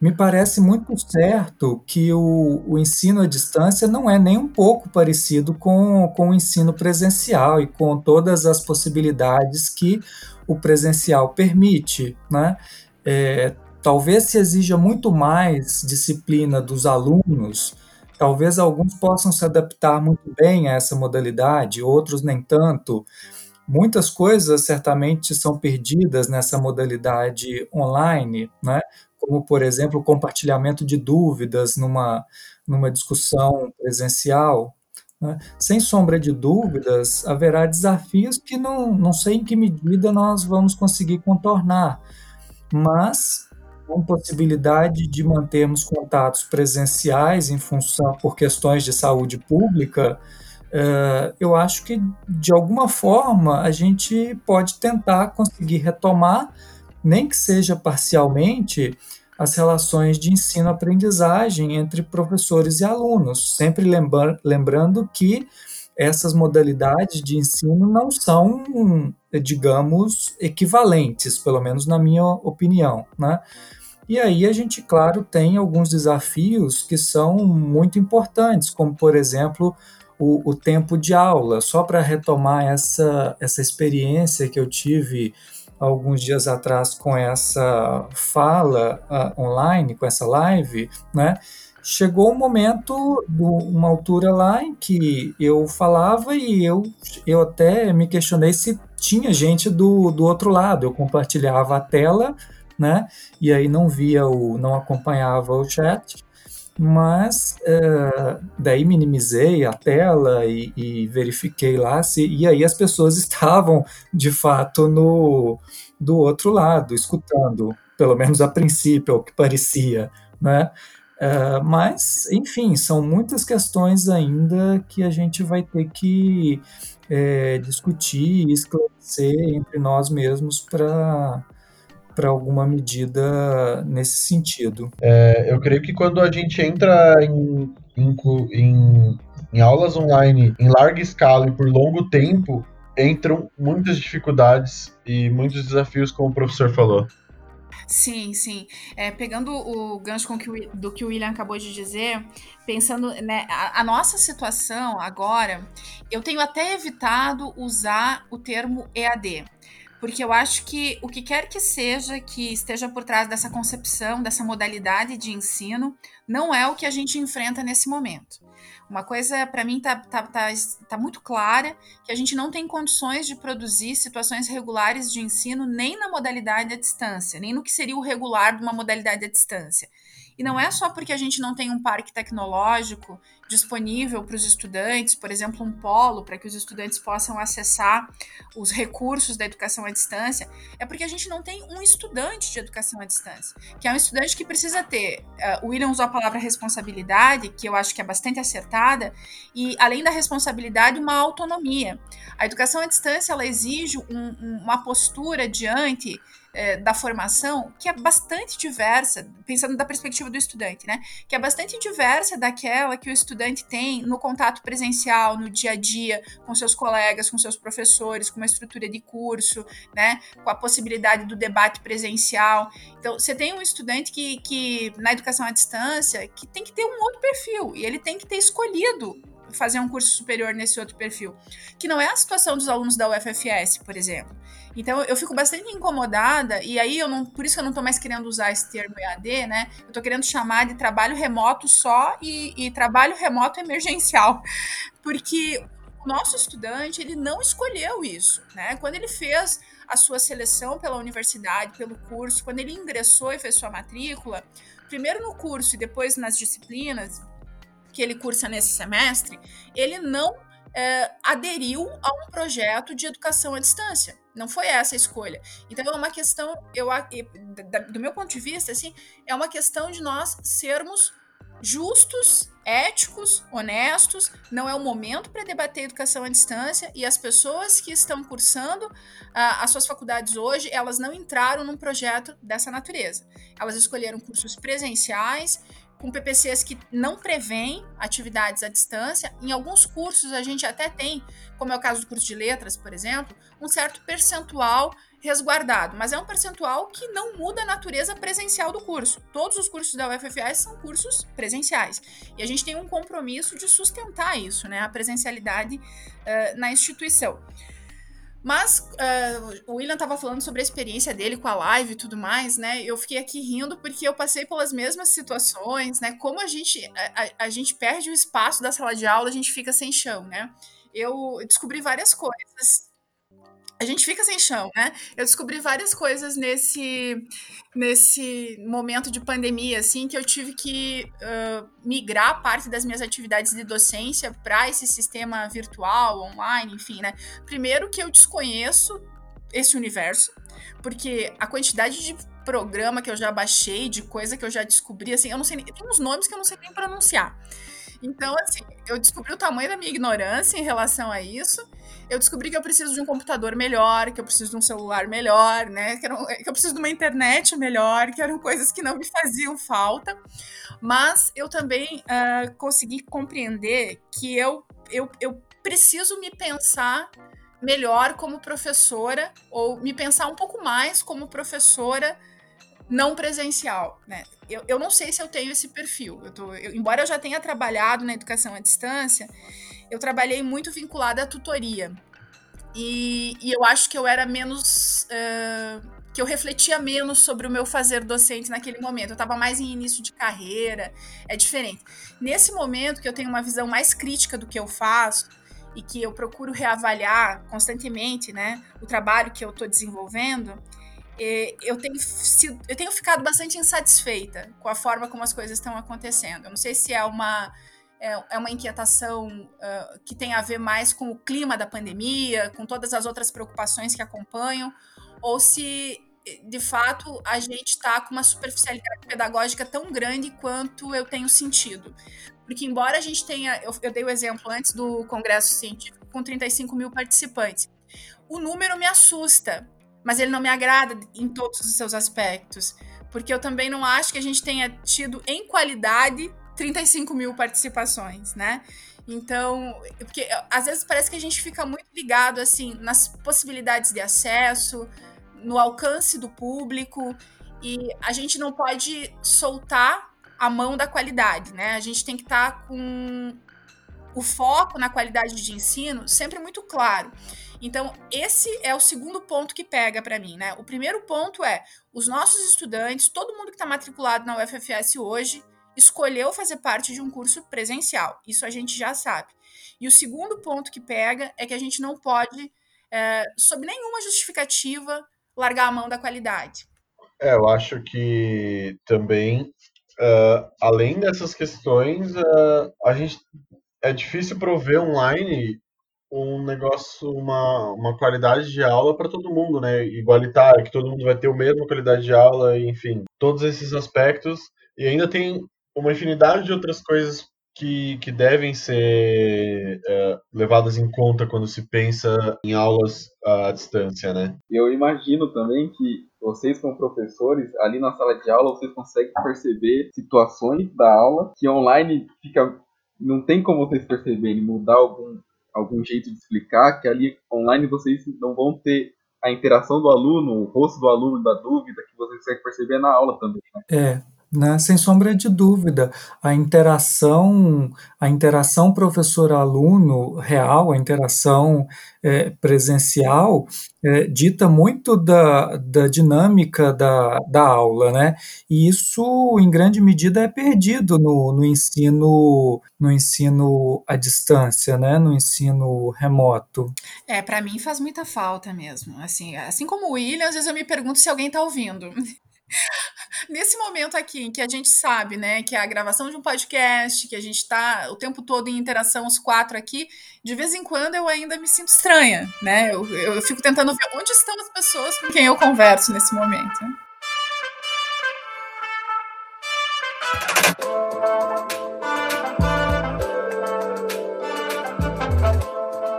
Me parece muito certo que o, o ensino à distância não é nem um pouco parecido com, com o ensino presencial e com todas as possibilidades que o presencial permite, né? É, talvez se exija muito mais disciplina dos alunos, talvez alguns possam se adaptar muito bem a essa modalidade, outros nem tanto. Muitas coisas certamente são perdidas nessa modalidade online, né? Como, por exemplo, o compartilhamento de dúvidas numa, numa discussão presencial, né? Sem sombra de dúvidas, haverá desafios que não, não sei em que medida nós vamos conseguir contornar, mas com possibilidade de mantermos contatos presenciais em função por questões de saúde pública, Uh, eu acho que, de alguma forma, a gente pode tentar conseguir retomar, nem que seja parcialmente, as relações de ensino-aprendizagem entre professores e alunos, sempre lembra- lembrando que essas modalidades de ensino não são, digamos, equivalentes, pelo menos na minha opinião, né? E aí a gente, claro, tem alguns desafios que são muito importantes, como, por exemplo, O, o tempo de aula, só para retomar essa, essa experiência que eu tive alguns dias atrás com essa fala uh, online, com essa live, né? Chegou um momento, uma altura lá em que eu falava e eu, eu até me questionei se tinha gente do, do outro lado. Eu compartilhava a tela, né? E aí não via, o, não acompanhava o chat, mas uh, daí minimizei a tela e, e verifiquei lá, se, e aí as pessoas estavam, de fato, no, do outro lado, escutando, pelo menos a princípio, o que parecia, né? Uh, mas, enfim, são muitas questões ainda que a gente vai ter que é, discutir e esclarecer entre nós mesmos para... para alguma medida nesse sentido. É, eu creio que quando a gente entra em, em, em em aulas online em larga escala e por longo tempo, entram muitas dificuldades e muitos desafios, como o professor falou. Sim, sim. É, pegando o gancho com que, do que o William acabou de dizer, pensando, né, a, a nossa situação agora, eu tenho até evitado usar o termo E A D, porque eu acho que o que quer que seja que esteja por trás dessa concepção, dessa modalidade de ensino, não é o que a gente enfrenta nesse momento. Uma coisa, para mim, está tá, tá, tá muito clara, que a gente não tem condições de produzir situações regulares de ensino nem na modalidade à distância, nem no que seria o regular de uma modalidade à distância. E não é só porque a gente não tem um parque tecnológico disponível para os estudantes, por exemplo, um polo, para que os estudantes possam acessar os recursos da educação à distância, é porque a gente não tem um estudante de educação à distância, que é um estudante que precisa ter, uh, o William usou a palavra responsabilidade, que eu acho que é bastante acertada, e além da responsabilidade, uma autonomia. A educação à distância, ela exige um, um, uma postura diante da formação, que é bastante diversa, pensando da perspectiva do estudante, né? Que é bastante diversa daquela que o estudante tem no contato presencial, no dia a dia, com seus colegas, com seus professores, com uma estrutura de curso, né? Com a possibilidade do debate presencial. Então, você tem um estudante que, que na educação à distância, que tem que ter um outro perfil, e ele tem que ter escolhido fazer um curso superior nesse outro perfil, que não é a situação dos alunos da U F F S, por exemplo. Então, eu fico bastante incomodada, e aí, eu não, por isso que eu não estou mais querendo usar esse termo E A D, né? Eu estou querendo chamar de trabalho remoto só e, e trabalho remoto emergencial, porque o nosso estudante, ele não escolheu isso, né? Quando ele fez a sua seleção pela universidade, pelo curso, quando ele ingressou e fez sua matrícula, primeiro no curso e depois nas disciplinas que ele cursa nesse semestre, ele não é, aderiu a um projeto de educação à distância. Não foi essa a escolha. Então, é uma questão, eu, do meu ponto de vista, assim, é uma questão de nós sermos justos, éticos, honestos. Não é o momento para debater educação à distância, e as pessoas que estão cursando ah, as suas faculdades hoje, elas não entraram num projeto dessa natureza. Elas escolheram cursos presenciais, com P P Cs que não prevêem atividades à distância. Em alguns cursos a gente até tem, como é o caso do curso de letras, por exemplo, um certo percentual resguardado, mas é um percentual que não muda a natureza presencial do curso. Todos os cursos da U F F S são cursos presenciais, e a gente tem um compromisso de sustentar isso, né, a presencialidade uh, na instituição. Mas uh, o William estava falando sobre a experiência dele com a live e tudo mais, né? Eu fiquei aqui rindo porque eu passei pelas mesmas situações, né? Como a gente, a, a gente perde o espaço da sala de aula, a gente fica sem chão, né? Eu descobri várias coisas. A gente fica sem chão, né? Eu descobri várias coisas nesse, nesse momento de pandemia, assim, que eu tive que uh, migrar parte das minhas atividades de docência para esse sistema virtual, online, enfim, né? Primeiro que eu desconheço esse universo, porque a quantidade de programa que eu já baixei, de coisa que eu já descobri, assim, eu não sei nem, tem uns nomes que eu não sei nem pronunciar. Então, assim, eu descobri o tamanho da minha ignorância em relação a isso. Eu descobri que eu preciso de um computador melhor, que eu preciso de um celular melhor, né? Que, eram, que eu preciso de uma internet melhor, que eram coisas que não me faziam falta. Mas eu também uh, consegui compreender que eu, eu, eu preciso me pensar melhor como professora, ou me pensar um pouco mais como professora não presencial, né? Eu, eu não sei se eu tenho esse perfil. Eu tô, eu, embora eu já tenha trabalhado na educação à distância, eu trabalhei muito vinculada à tutoria. E, e eu acho que eu era menos... Uh, que eu refletia menos sobre o meu fazer docente naquele momento. Eu estava mais em início de carreira, é diferente. Nesse momento que eu tenho uma visão mais crítica do que eu faço, e que eu procuro reavaliar constantemente, né, o trabalho que eu estou desenvolvendo, Eu tenho, sido, eu tenho ficado bastante insatisfeita com a forma como as coisas estão acontecendo. Eu não sei se é uma, é uma inquietação uh, que tem a ver mais com o clima da pandemia, com todas as outras preocupações que acompanham, ou se, de fato, a gente está com uma superficialidade pedagógica tão grande quanto eu tenho sentido. Porque embora a gente tenha... Eu, eu dei o exemplo antes do Congresso Científico com trinta e cinco mil participantes. O número me assusta, mas ele não me agrada em todos os seus aspectos, porque eu também não acho que a gente tenha tido, em qualidade, trinta e cinco mil participações, né? Então, porque às vezes parece que a gente fica muito ligado, assim, nas possibilidades de acesso, no alcance do público, e a gente não pode soltar a mão da qualidade, né? A gente tem que estar com o foco na qualidade de ensino sempre muito claro. Então, esse é o segundo ponto que pega para mim, né? O primeiro ponto é, os nossos estudantes, todo mundo que está matriculado na U F F S hoje, escolheu fazer parte de um curso presencial. Isso a gente já sabe. E o segundo ponto que pega é que a gente não pode, é, sob nenhuma justificativa, largar a mão da qualidade. É, eu acho que também, uh, além dessas questões, uh, a gente é difícil prover online um negócio, uma, uma qualidade de aula para todo mundo, né? Igualitária, que todo mundo vai ter a mesma qualidade de aula, enfim, todos esses aspectos. E ainda tem uma infinidade de outras coisas que, que devem ser uh, levadas em conta quando se pensa em aulas à distância, né? Eu imagino também que vocês, como professores, ali na sala de aula, vocês conseguem perceber situações da aula que online fica, não tem como vocês perceberem, mudar algum, algum jeito de explicar, que ali online vocês não vão ter a interação do aluno, o rosto do aluno, da dúvida, que vocês conseguem perceber na aula também, né? É. Né? Sem sombra de dúvida, a interação, a interação professor-aluno real, a interação é, presencial, é, dita muito da, da dinâmica da, da aula, né? E isso, em grande medida, é perdido no, no, ensino, no ensino à distância, né? No ensino remoto. É, para mim faz muita falta mesmo. Assim, assim como o William, às vezes eu me pergunto se alguém está ouvindo. Nesse momento aqui, em que a gente sabe, né, que é a gravação de um podcast, que a gente está o tempo todo em interação, os quatro aqui, de vez em quando eu ainda me sinto estranha, né? Eu, eu fico tentando ver onde estão as pessoas com quem eu converso nesse momento.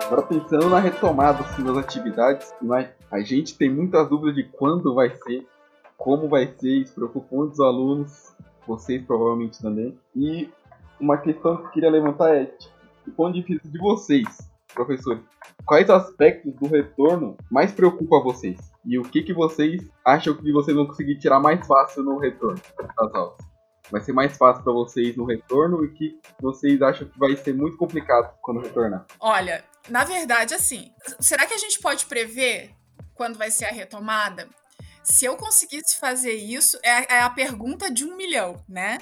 Agora, pensando na retomada, assim, das atividades, a gente tem muitas dúvidas de quando vai ser, como vai ser, isso preocupa os alunos, vocês provavelmente também. E uma questão que eu queria levantar é, tipo, do ponto de vista de vocês, professores, quais aspectos do retorno mais preocupam vocês? E o que, que vocês acham que vocês vão conseguir tirar mais fácil no retorno das aulas? Vai ser mais fácil para vocês no retorno e o que vocês acham que vai ser muito complicado quando retornar? Olha, na verdade, assim, será que a gente pode prever quando vai ser a retomada? Se eu conseguisse fazer isso, é a pergunta de um milhão, né?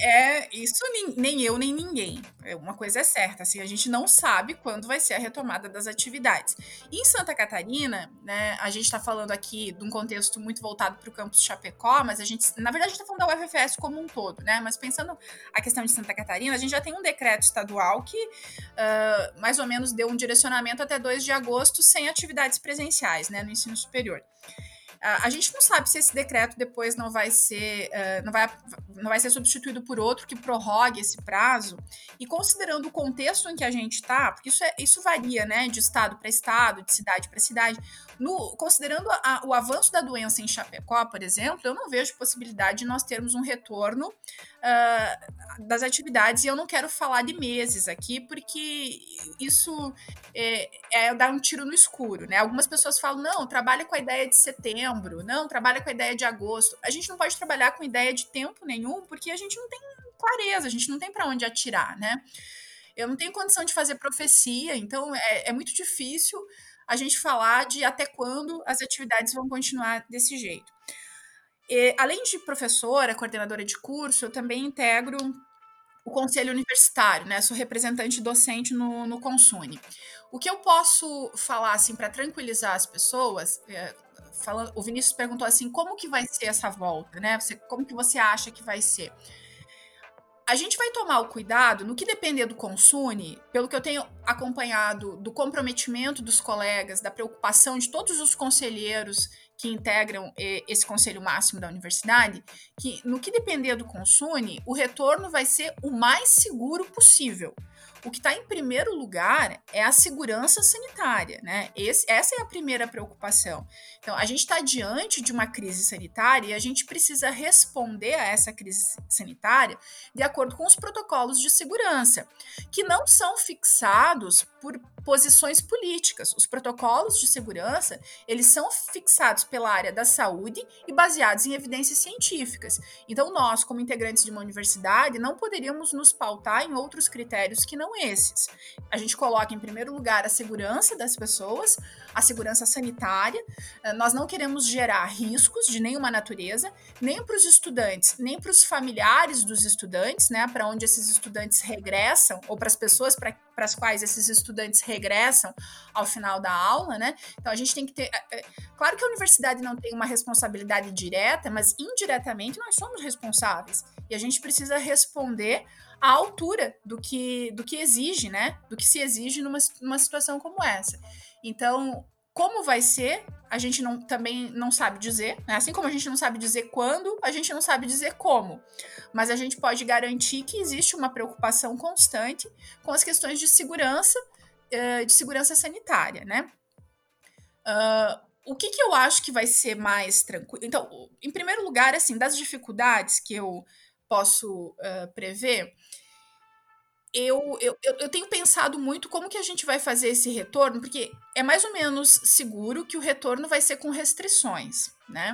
É, isso nem, nem eu, nem ninguém. Uma coisa é certa, assim, a gente não sabe quando vai ser a retomada das atividades. Em Santa Catarina, né, a gente está falando aqui de um contexto muito voltado para o campus Chapecó, mas a gente, na verdade, a gente está falando da U F F S como um todo, né? Mas pensando a questão de Santa Catarina, a gente já tem um decreto estadual que uh, mais ou menos deu um direcionamento até dois de agosto sem atividades presenciais, né, no ensino superior. A gente não sabe se esse decreto depois não vai ser, uh, não vai, não vai ser substituído por outro que prorrogue esse prazo. E considerando o contexto em que a gente está, porque isso, é, isso varia, né, de estado para estado, de cidade para cidade, no, considerando a, o avanço da doença em Chapecó, por exemplo, eu não vejo possibilidade de nós termos um retorno uh, das atividades, e eu não quero falar de meses aqui, porque isso é, é dar um tiro no escuro, né? Algumas pessoas falam, não, trabalha com a ideia de setembro, não, trabalha com a ideia de agosto. A gente não pode trabalhar com ideia de tempo nenhum, porque a gente não tem clareza, a gente não tem para onde atirar, né? Eu não tenho condição de fazer profecia, então é, é muito difícil a gente falar de até quando as atividades vão continuar desse jeito. E, além de professora, coordenadora de curso, eu também integro o conselho universitário, né? Sou representante docente no, no CONSUNE. O que eu posso falar, assim, para tranquilizar as pessoas... É, Falando, o Vinícius perguntou assim, como que vai ser essa volta, né? Você, como que você acha que vai ser? A gente vai tomar o cuidado, no que depender do CONSUNE, pelo que eu tenho acompanhado do comprometimento dos colegas, da preocupação de todos os conselheiros que integram esse Conselho Máximo da Universidade, que no que depender do CONSUNE, o retorno vai ser o mais seguro possível. O que está em primeiro lugar é a segurança sanitária, né? Esse, essa é a primeira preocupação. Então, a gente está diante de uma crise sanitária e a gente precisa responder a essa crise sanitária de acordo com os protocolos de segurança, que não são fixados por posições políticas. Os protocolos de segurança, eles são fixados pela área da saúde e baseados em evidências científicas. Então, nós, como integrantes de uma universidade, não poderíamos nos pautar em outros critérios que não esses. A gente coloca em primeiro lugar a segurança das pessoas, a segurança sanitária. Nós não queremos gerar riscos de nenhuma natureza, nem para os estudantes, nem para os familiares dos estudantes, né, para onde esses estudantes regressam, ou para as pessoas para as quais esses estudantes regressam ao final da aula, né? Então a gente tem que ter... É, claro que a universidade não tem uma responsabilidade direta, mas indiretamente nós somos responsáveis. E a gente precisa responder à altura do que, do que exige, né? Do que se exige numa, numa situação como essa. Então, como vai ser, a gente não, também não sabe dizer, né? Assim como a gente não sabe dizer quando, a gente não sabe dizer como. Mas a gente pode garantir que existe uma preocupação constante com as questões de segurança, de segurança sanitária, né? Uh, O que, que eu acho que vai ser mais tranquilo? Então, em primeiro lugar, assim, das dificuldades que eu posso uh, prever, eu, eu, eu tenho pensado muito como que a gente vai fazer esse retorno, porque é mais ou menos seguro que o retorno vai ser com restrições, né?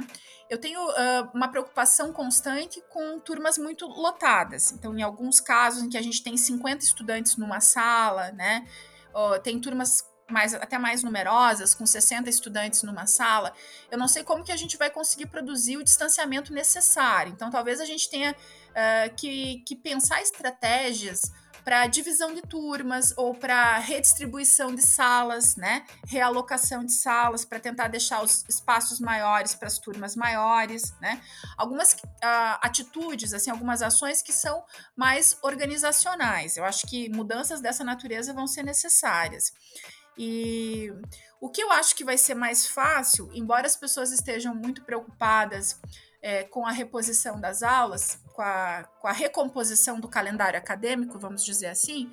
Eu tenho uh, uma preocupação constante com turmas muito lotadas. Então, em alguns casos em que a gente tem cinquenta estudantes numa sala, né? Uh, tem turmas... Mais, até mais numerosas, com sessenta estudantes numa sala, eu não sei como que a gente vai conseguir produzir o distanciamento necessário. Então, talvez a gente tenha uh, que, que pensar estratégias para divisão de turmas ou para redistribuição de salas, né? Realocação de salas para tentar deixar os espaços maiores para as turmas maiores, né? Algumas uh, atitudes, assim, algumas ações que são mais organizacionais. Eu acho que mudanças dessa natureza vão ser necessárias. E o que eu acho que vai ser mais fácil, embora as pessoas estejam muito preocupadas é, com a reposição das aulas, com a, com a recomposição do calendário acadêmico, vamos dizer assim,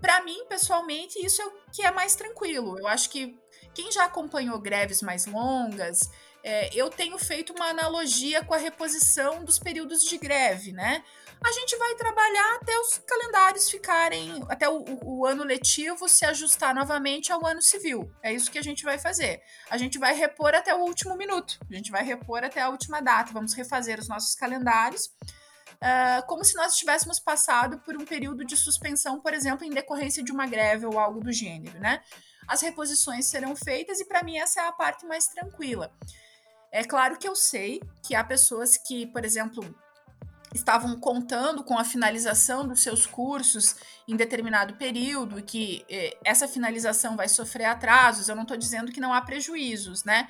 para mim, pessoalmente, isso é o que é mais tranquilo. Eu acho que quem já acompanhou greves mais longas, é, eu tenho feito uma analogia com a reposição dos períodos de greve, né? A gente vai trabalhar até os calendários ficarem, até o, o ano letivo se ajustar novamente ao ano civil. É isso que a gente vai fazer. A gente vai repor até o último minuto, a gente vai repor até a última data, vamos refazer os nossos calendários, uh, como se nós tivéssemos passado por um período de suspensão, por exemplo, em decorrência de uma greve ou algo do gênero, né? As reposições serão feitas e, para mim, essa é a parte mais tranquila. É claro que eu sei que há pessoas que, por exemplo, estavam contando com a finalização dos seus cursos em determinado período e que eh, essa finalização vai sofrer atrasos. Eu não estou dizendo que não há prejuízos, né?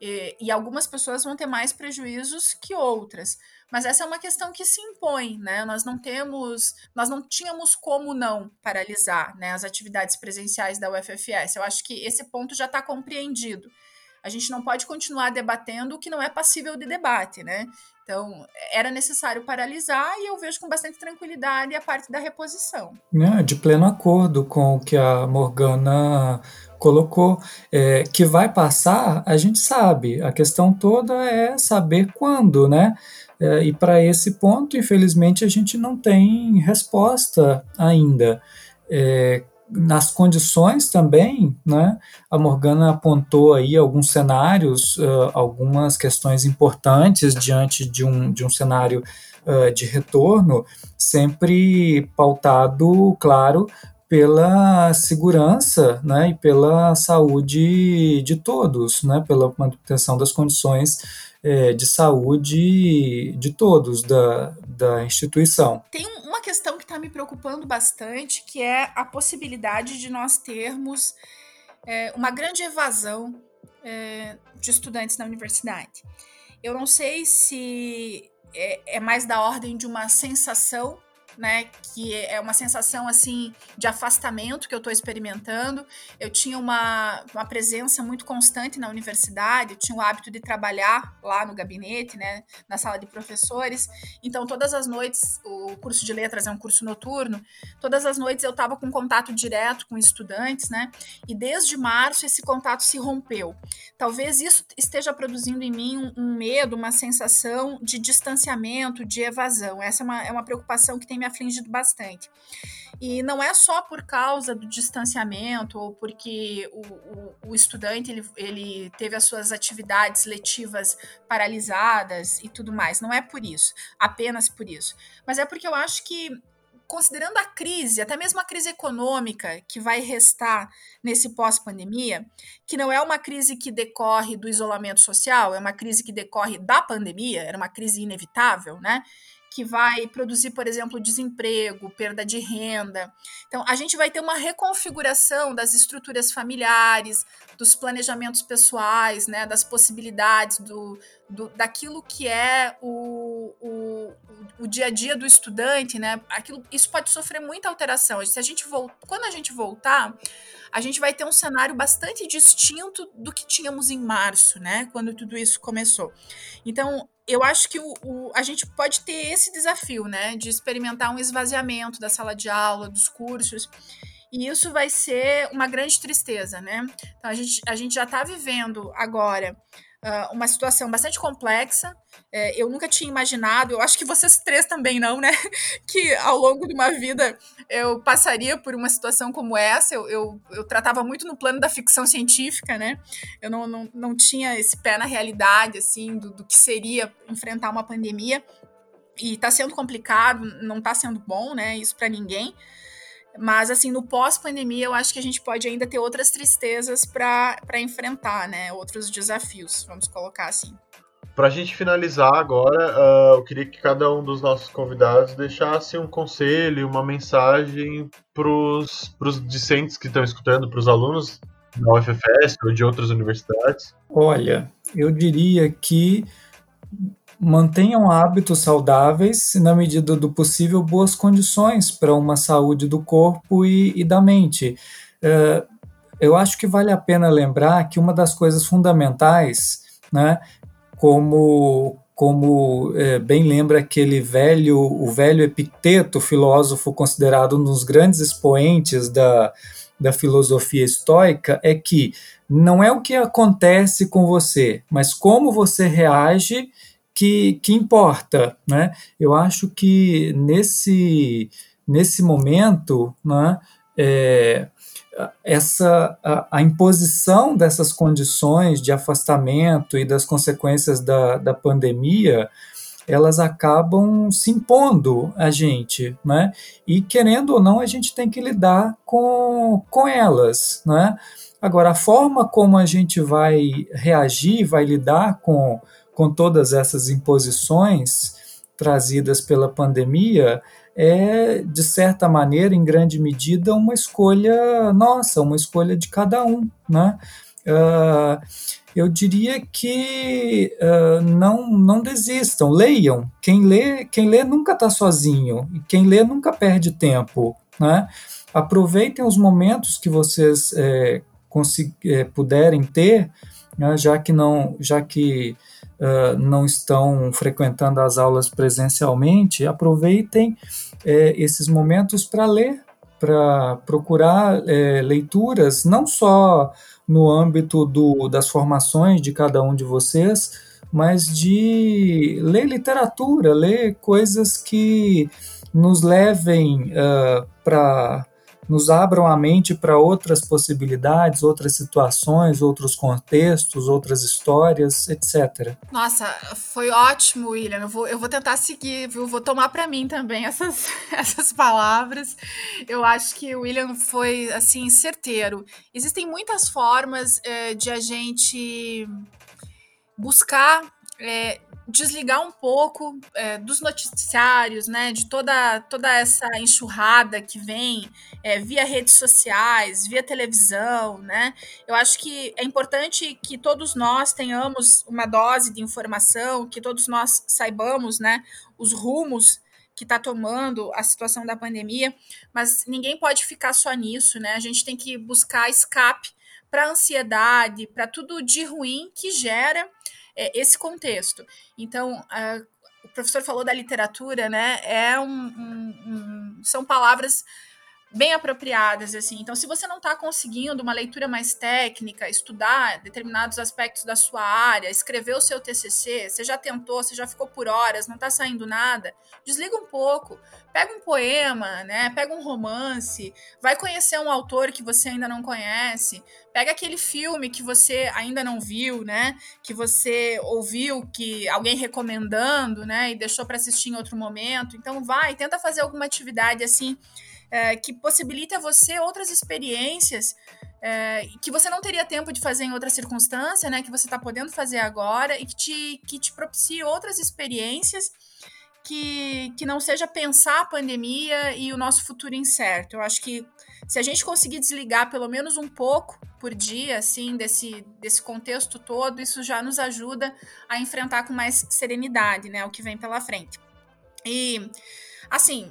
E, e algumas pessoas vão ter mais prejuízos que outras. Mas essa é uma questão que se impõe, né? Nós não temos, nós não tínhamos como não paralisar, né, as atividades presenciais da U F F S. Eu acho que esse ponto já está compreendido. A gente não pode continuar debatendo o que não é passível de debate, né? Então, era necessário paralisar e eu vejo com bastante tranquilidade a parte da reposição. É, de pleno acordo com o que a Morgana colocou. É, que vai passar, a gente sabe. A questão toda é saber quando, né? É, e para esse ponto, infelizmente, a gente não tem resposta ainda. É, nas condições também, né? A Morgana apontou aí alguns cenários, uh, algumas questões importantes diante de um, de um cenário uh, de retorno, sempre pautado, claro, pela segurança, né, e pela saúde de todos, né, pela manutenção das condições eh, de saúde de todos da, da instituição. Tem uma questão que está me preocupando bastante, que é a possibilidade de nós termos é, uma grande evasão é, de estudantes na universidade. Eu não sei se é, é mais da ordem de uma sensação né, que é uma sensação assim de afastamento que eu estou experimentando. Eu tinha uma, uma presença muito constante na universidade, eu tinha o hábito de trabalhar lá no gabinete, né, na sala de professores. Então, todas as noites, o curso de letras é um curso noturno, todas as noites eu estava com contato direto com estudantes, né, e desde março esse contato se rompeu. Talvez isso esteja produzindo em mim um, um medo, uma sensação de distanciamento, de evasão. Essa é uma, é uma preocupação que tem me afligido bastante. E não é só por causa do distanciamento ou porque o, o, o estudante ele, ele teve as suas atividades letivas paralisadas e tudo mais. Não é por isso, apenas por isso. Mas é porque eu acho que, considerando a crise, até mesmo a crise econômica que vai restar nesse pós-pandemia, que não é uma crise que decorre do isolamento social, é uma crise que decorre da pandemia, era uma crise inevitável, né? Que vai produzir, por exemplo, desemprego, perda de renda. Então, a gente vai ter uma reconfiguração das estruturas familiares, dos planejamentos pessoais, né, das possibilidades, do, do, daquilo que é o, o, o dia a dia do estudante, né? Aquilo, isso pode sofrer muita alteração. Se a gente volta, quando a gente voltar, a gente vai ter um cenário bastante distinto do que tínhamos em março, né, quando tudo isso começou. Então, eu acho que o, o, a gente pode ter esse desafio, né, de experimentar um esvaziamento da sala de aula, dos cursos, e isso vai ser uma grande tristeza, né? Então, a gente, a gente já está vivendo agora uh, uma situação bastante complexa. É, eu nunca tinha imaginado, eu acho que vocês três também não, né, que ao longo de uma vida eu passaria por uma situação como essa. Eu, eu, eu tratava muito no plano da ficção científica, né, eu não, não, não tinha esse pé na realidade, assim, do, do que seria enfrentar uma pandemia, e tá sendo complicado, não tá sendo bom, né, isso para ninguém. Mas, assim, no pós-pandemia, eu acho que a gente pode ainda ter outras tristezas para enfrentar, né, outros desafios, vamos colocar assim. Para a gente finalizar agora, uh, eu queria que cada um dos nossos convidados deixasse um conselho, uma mensagem para os discentes que estão escutando, para os alunos da U F F S ou de outras universidades. Olha, eu diria que mantenham hábitos saudáveis e, na medida do possível, boas condições para uma saúde do corpo e, e da mente. Uh, eu acho que vale a pena lembrar que uma das coisas fundamentais, né, Como, como é, bem lembra aquele velho, o velho Epicteto, filósofo considerado um dos grandes expoentes da, da filosofia estoica, é que não é o que acontece com você, mas como você reage que, que importa, né? Eu acho que nesse, nesse momento, né, é, essa, a, a imposição dessas condições de afastamento e das consequências da, da pandemia, elas acabam se impondo a gente, né? E, querendo ou não, a gente tem que lidar com, com elas, né? Agora, a forma como a gente vai reagir, vai lidar com, com todas essas imposições trazidas pela pandemia é, de certa maneira, em grande medida, uma escolha nossa, uma escolha de cada um, né? Uh, eu diria que uh, não, não desistam, leiam. Quem lê, quem lê nunca está sozinho, e quem lê nunca perde tempo, né? Aproveitem os momentos que vocês é, consig- é, puderem ter, né? já que não... Já que, Uh, não estão frequentando as aulas presencialmente, aproveitem é, esses momentos para ler, para procurar é, leituras, não só no âmbito do, das formações de cada um de vocês, mas de ler literatura, ler coisas que nos levem uh, para... nos abram a mente para outras possibilidades, outras situações, outros contextos, outras histórias, etcétera. Nossa, foi ótimo, William. Eu vou, eu vou tentar seguir, viu? Vou tomar para mim também essas, essas palavras. Eu acho que o William foi, assim, certeiro. Existem muitas formas é, de a gente buscar... É, desligar um pouco é, dos noticiários, né, de toda, toda essa enxurrada que vem é, via redes sociais, via televisão, né? Eu acho que é importante que todos nós tenhamos uma dose de informação, que todos nós saibamos, né, os rumos que está tomando a situação da pandemia, mas ninguém pode ficar só nisso, né? A gente tem que buscar escape para a ansiedade, para tudo de ruim que gera é, esse contexto. Então, a, o professor falou da literatura, né? É um, um, um, são palavras bem apropriadas, assim. Então, se você não está conseguindo uma leitura mais técnica, estudar determinados aspectos da sua área, escrever o seu T C C, você já tentou, você já ficou por horas, não está saindo nada, desliga um pouco, pega um poema, né? Pega um romance, vai conhecer um autor que você ainda não conhece, pega aquele filme que você ainda não viu, né? Que você ouviu, que alguém recomendando, né? E deixou para assistir em outro momento. Então, vai, tenta fazer alguma atividade, assim, É, que possibilita você outras experiências é, que você não teria tempo de fazer em outra circunstância, né, que você está podendo fazer agora e que te, que te propicie outras experiências que, que não seja pensar a pandemia e o nosso futuro incerto. Eu acho que se a gente conseguir desligar pelo menos um pouco por dia, assim, desse, desse contexto todo, isso já nos ajuda a enfrentar com mais serenidade, né, o que vem pela frente. E, assim...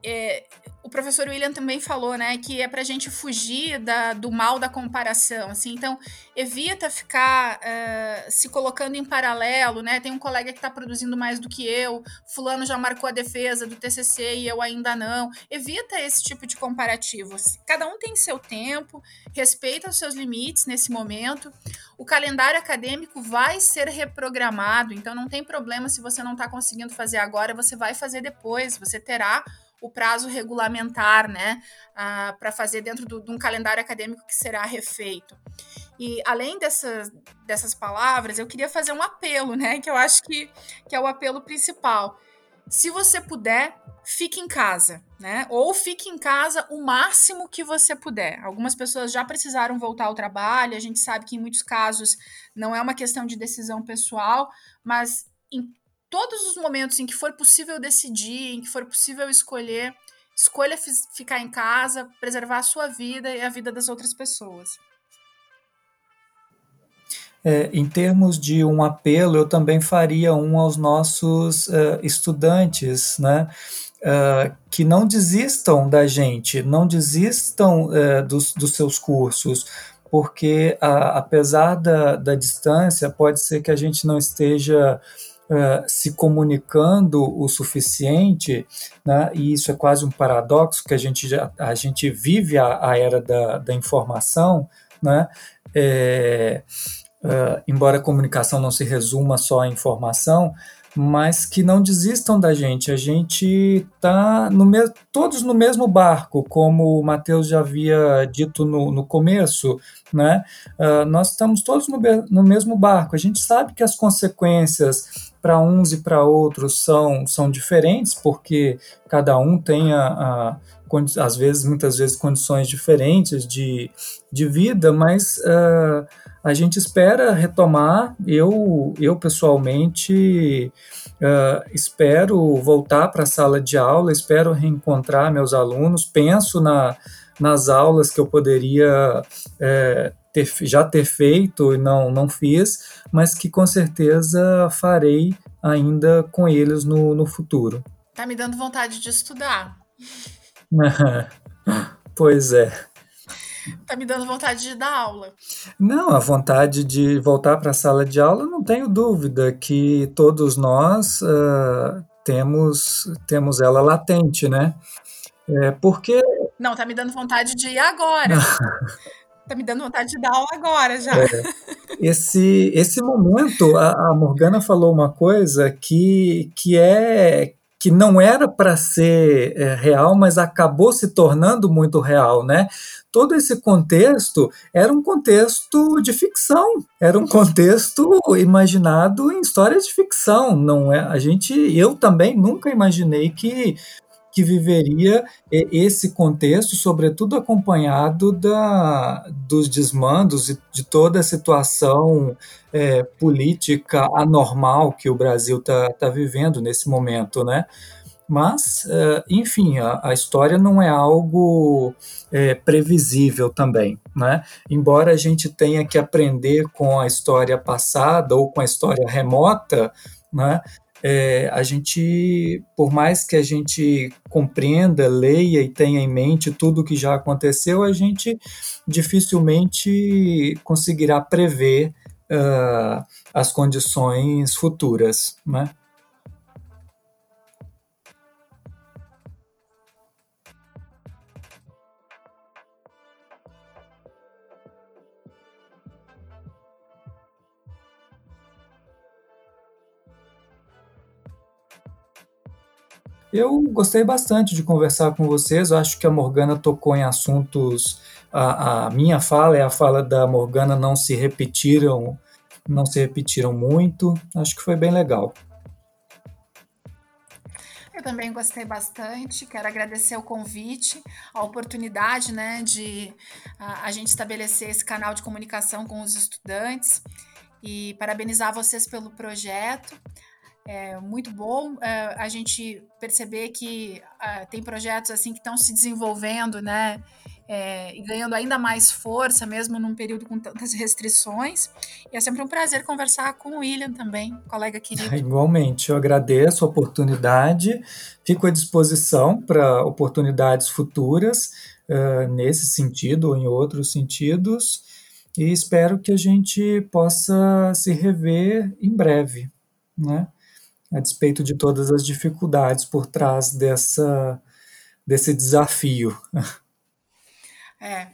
É, o professor William também falou, né, que é para a gente fugir da, do mal da comparação, assim, então evita ficar uh, se colocando em paralelo, né, tem um colega que está produzindo mais do que eu, fulano já marcou a defesa do T C C e eu ainda não, evita esse tipo de comparativo, cada um tem seu tempo, respeita os seus limites nesse momento, o calendário acadêmico vai ser reprogramado, então não tem problema se você não está conseguindo fazer agora, você vai fazer depois, você terá o prazo regulamentar, né, ah, para fazer dentro do, de um calendário acadêmico que será refeito. E além dessas, dessas palavras, eu queria fazer um apelo, né, que eu acho que, que é o apelo principal. Se você puder, fique em casa, né? Ou fique em casa o máximo que você puder. Algumas pessoas já precisaram voltar ao trabalho, a gente sabe que em muitos casos não é uma questão de decisão pessoal, mas em todos os momentos em que for possível decidir, em que for possível escolher, escolha f- ficar em casa, preservar a sua vida e a vida das outras pessoas. É, em termos de um apelo, eu também faria um aos nossos uh, estudantes, né? Uh, que não desistam da gente, não desistam uh, dos, dos seus cursos, porque a, apesar da, da distância, pode ser que a gente não esteja... Uh, se comunicando o suficiente, né? E isso é quase um paradoxo, que a gente, já, a gente vive a, a era da, da informação, né? É, uh, embora a comunicação não se resuma só à informação, mas que não desistam da gente, a gente está no me- todos no mesmo barco, como o Matheus já havia dito no, no começo, né? Uh, nós estamos todos no, be- no mesmo barco, a gente sabe que as consequências para uns e para outros são, são diferentes, porque cada um tem, a, a, condi- às vezes, muitas vezes, condições diferentes de, de vida, mas... Uh, A gente espera retomar, eu, eu pessoalmente uh, espero voltar para a sala de aula, espero reencontrar meus alunos, penso na, nas aulas que eu poderia é, ter, já ter feito e não, não fiz, mas que com certeza farei ainda com eles no, no futuro. Tá me dando vontade de estudar. Pois é. Tá me dando vontade de dar aula. Não, a vontade de voltar para a sala de aula, não tenho dúvida que todos nós uh, temos, temos ela latente, né? É porque... Não, tá me dando vontade de ir agora. Tá me dando vontade de dar aula agora já. É. Esse, esse momento, a, a Morgana falou uma coisa que, que é... que não era para ser é, real, mas acabou se tornando muito real, né? Todo esse contexto era um contexto de ficção, era um contexto imaginado em histórias de ficção, não é? A gente, eu também nunca imaginei que, que viveria esse contexto, sobretudo acompanhado da, dos desmandos e de toda a situação É, política anormal que o Brasil está tá vivendo nesse momento, né? Mas, é, enfim, a, a história não é algo é, previsível também, né? Embora a gente tenha que aprender com a história passada ou com a história remota, né? é, a gente, por mais que a gente compreenda, leia e tenha em mente tudo o que já aconteceu, a gente dificilmente conseguirá prever uh, as condições futuras, né? Eu gostei bastante de conversar com vocês. Eu acho que a Morgana tocou em assuntos. A, a minha fala e a fala da Morgana não se repetiram, não se repetiram muito. Acho que foi bem legal. Eu também gostei bastante, quero agradecer o convite, a oportunidade, né, de a, a gente estabelecer esse canal de comunicação com os estudantes e parabenizar vocês pelo projeto. É muito bom é, a gente perceber que uh, tem projetos assim que estão se desenvolvendo, né, é, e ganhando ainda mais força, mesmo num período com tantas restrições. E é sempre um prazer conversar com o William também, colega querido. Igualmente, eu agradeço a oportunidade, fico à disposição para oportunidades futuras, uh, nesse sentido ou em outros sentidos, e espero que a gente possa se rever em breve, né? A despeito de todas as dificuldades por trás dessa, desse desafio. É,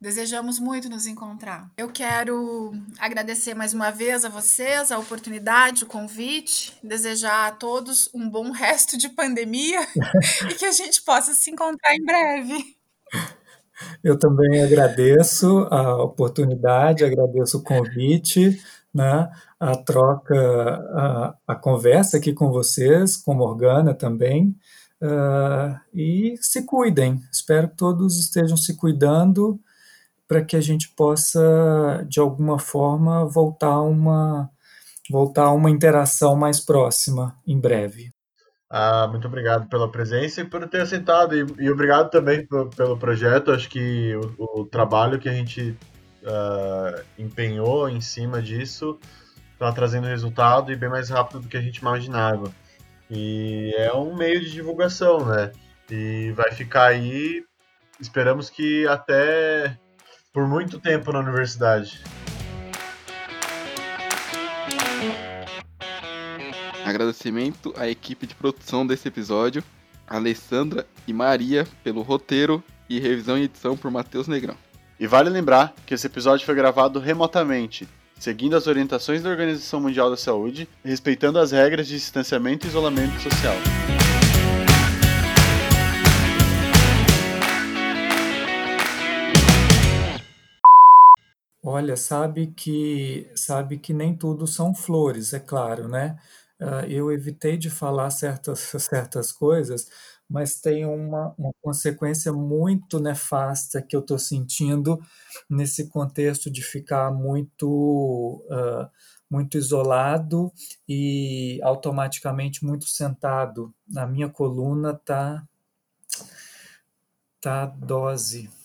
desejamos muito nos encontrar. Eu quero agradecer mais uma vez a vocês, a oportunidade, o convite, desejar a todos um bom resto de pandemia e que a gente possa se encontrar em breve. Eu também agradeço a oportunidade, agradeço o convite, né? A troca, a, a conversa aqui com vocês, com Morgana também, uh, e se cuidem. Espero que todos estejam se cuidando para que a gente possa, de alguma forma, voltar a uma, voltar a uma interação mais próxima em breve. Ah, muito obrigado pela presença e por ter aceitado, e, e obrigado também p- pelo projeto. Acho que o, o trabalho que a gente uh, empenhou em cima disso está trazendo resultado e bem mais rápido do que a gente imaginava. E é um meio de divulgação, né? E vai ficar aí, esperamos que até por muito tempo na universidade. Agradecimento à equipe de produção desse episódio, Alessandra e Maria pelo roteiro e revisão e edição por Matheus Negrão. E vale lembrar que esse episódio foi gravado remotamente, seguindo as orientações da Organização Mundial da Saúde e respeitando as regras de distanciamento e isolamento social. Olha, sabe que, sabe que nem tudo são flores, é claro, né? Eu evitei de falar certas, certas coisas, mas tem uma, uma consequência muito nefasta que eu estou sentindo nesse contexto de ficar muito, uh, muito isolado e automaticamente muito sentado. A minha coluna tá, tá dose.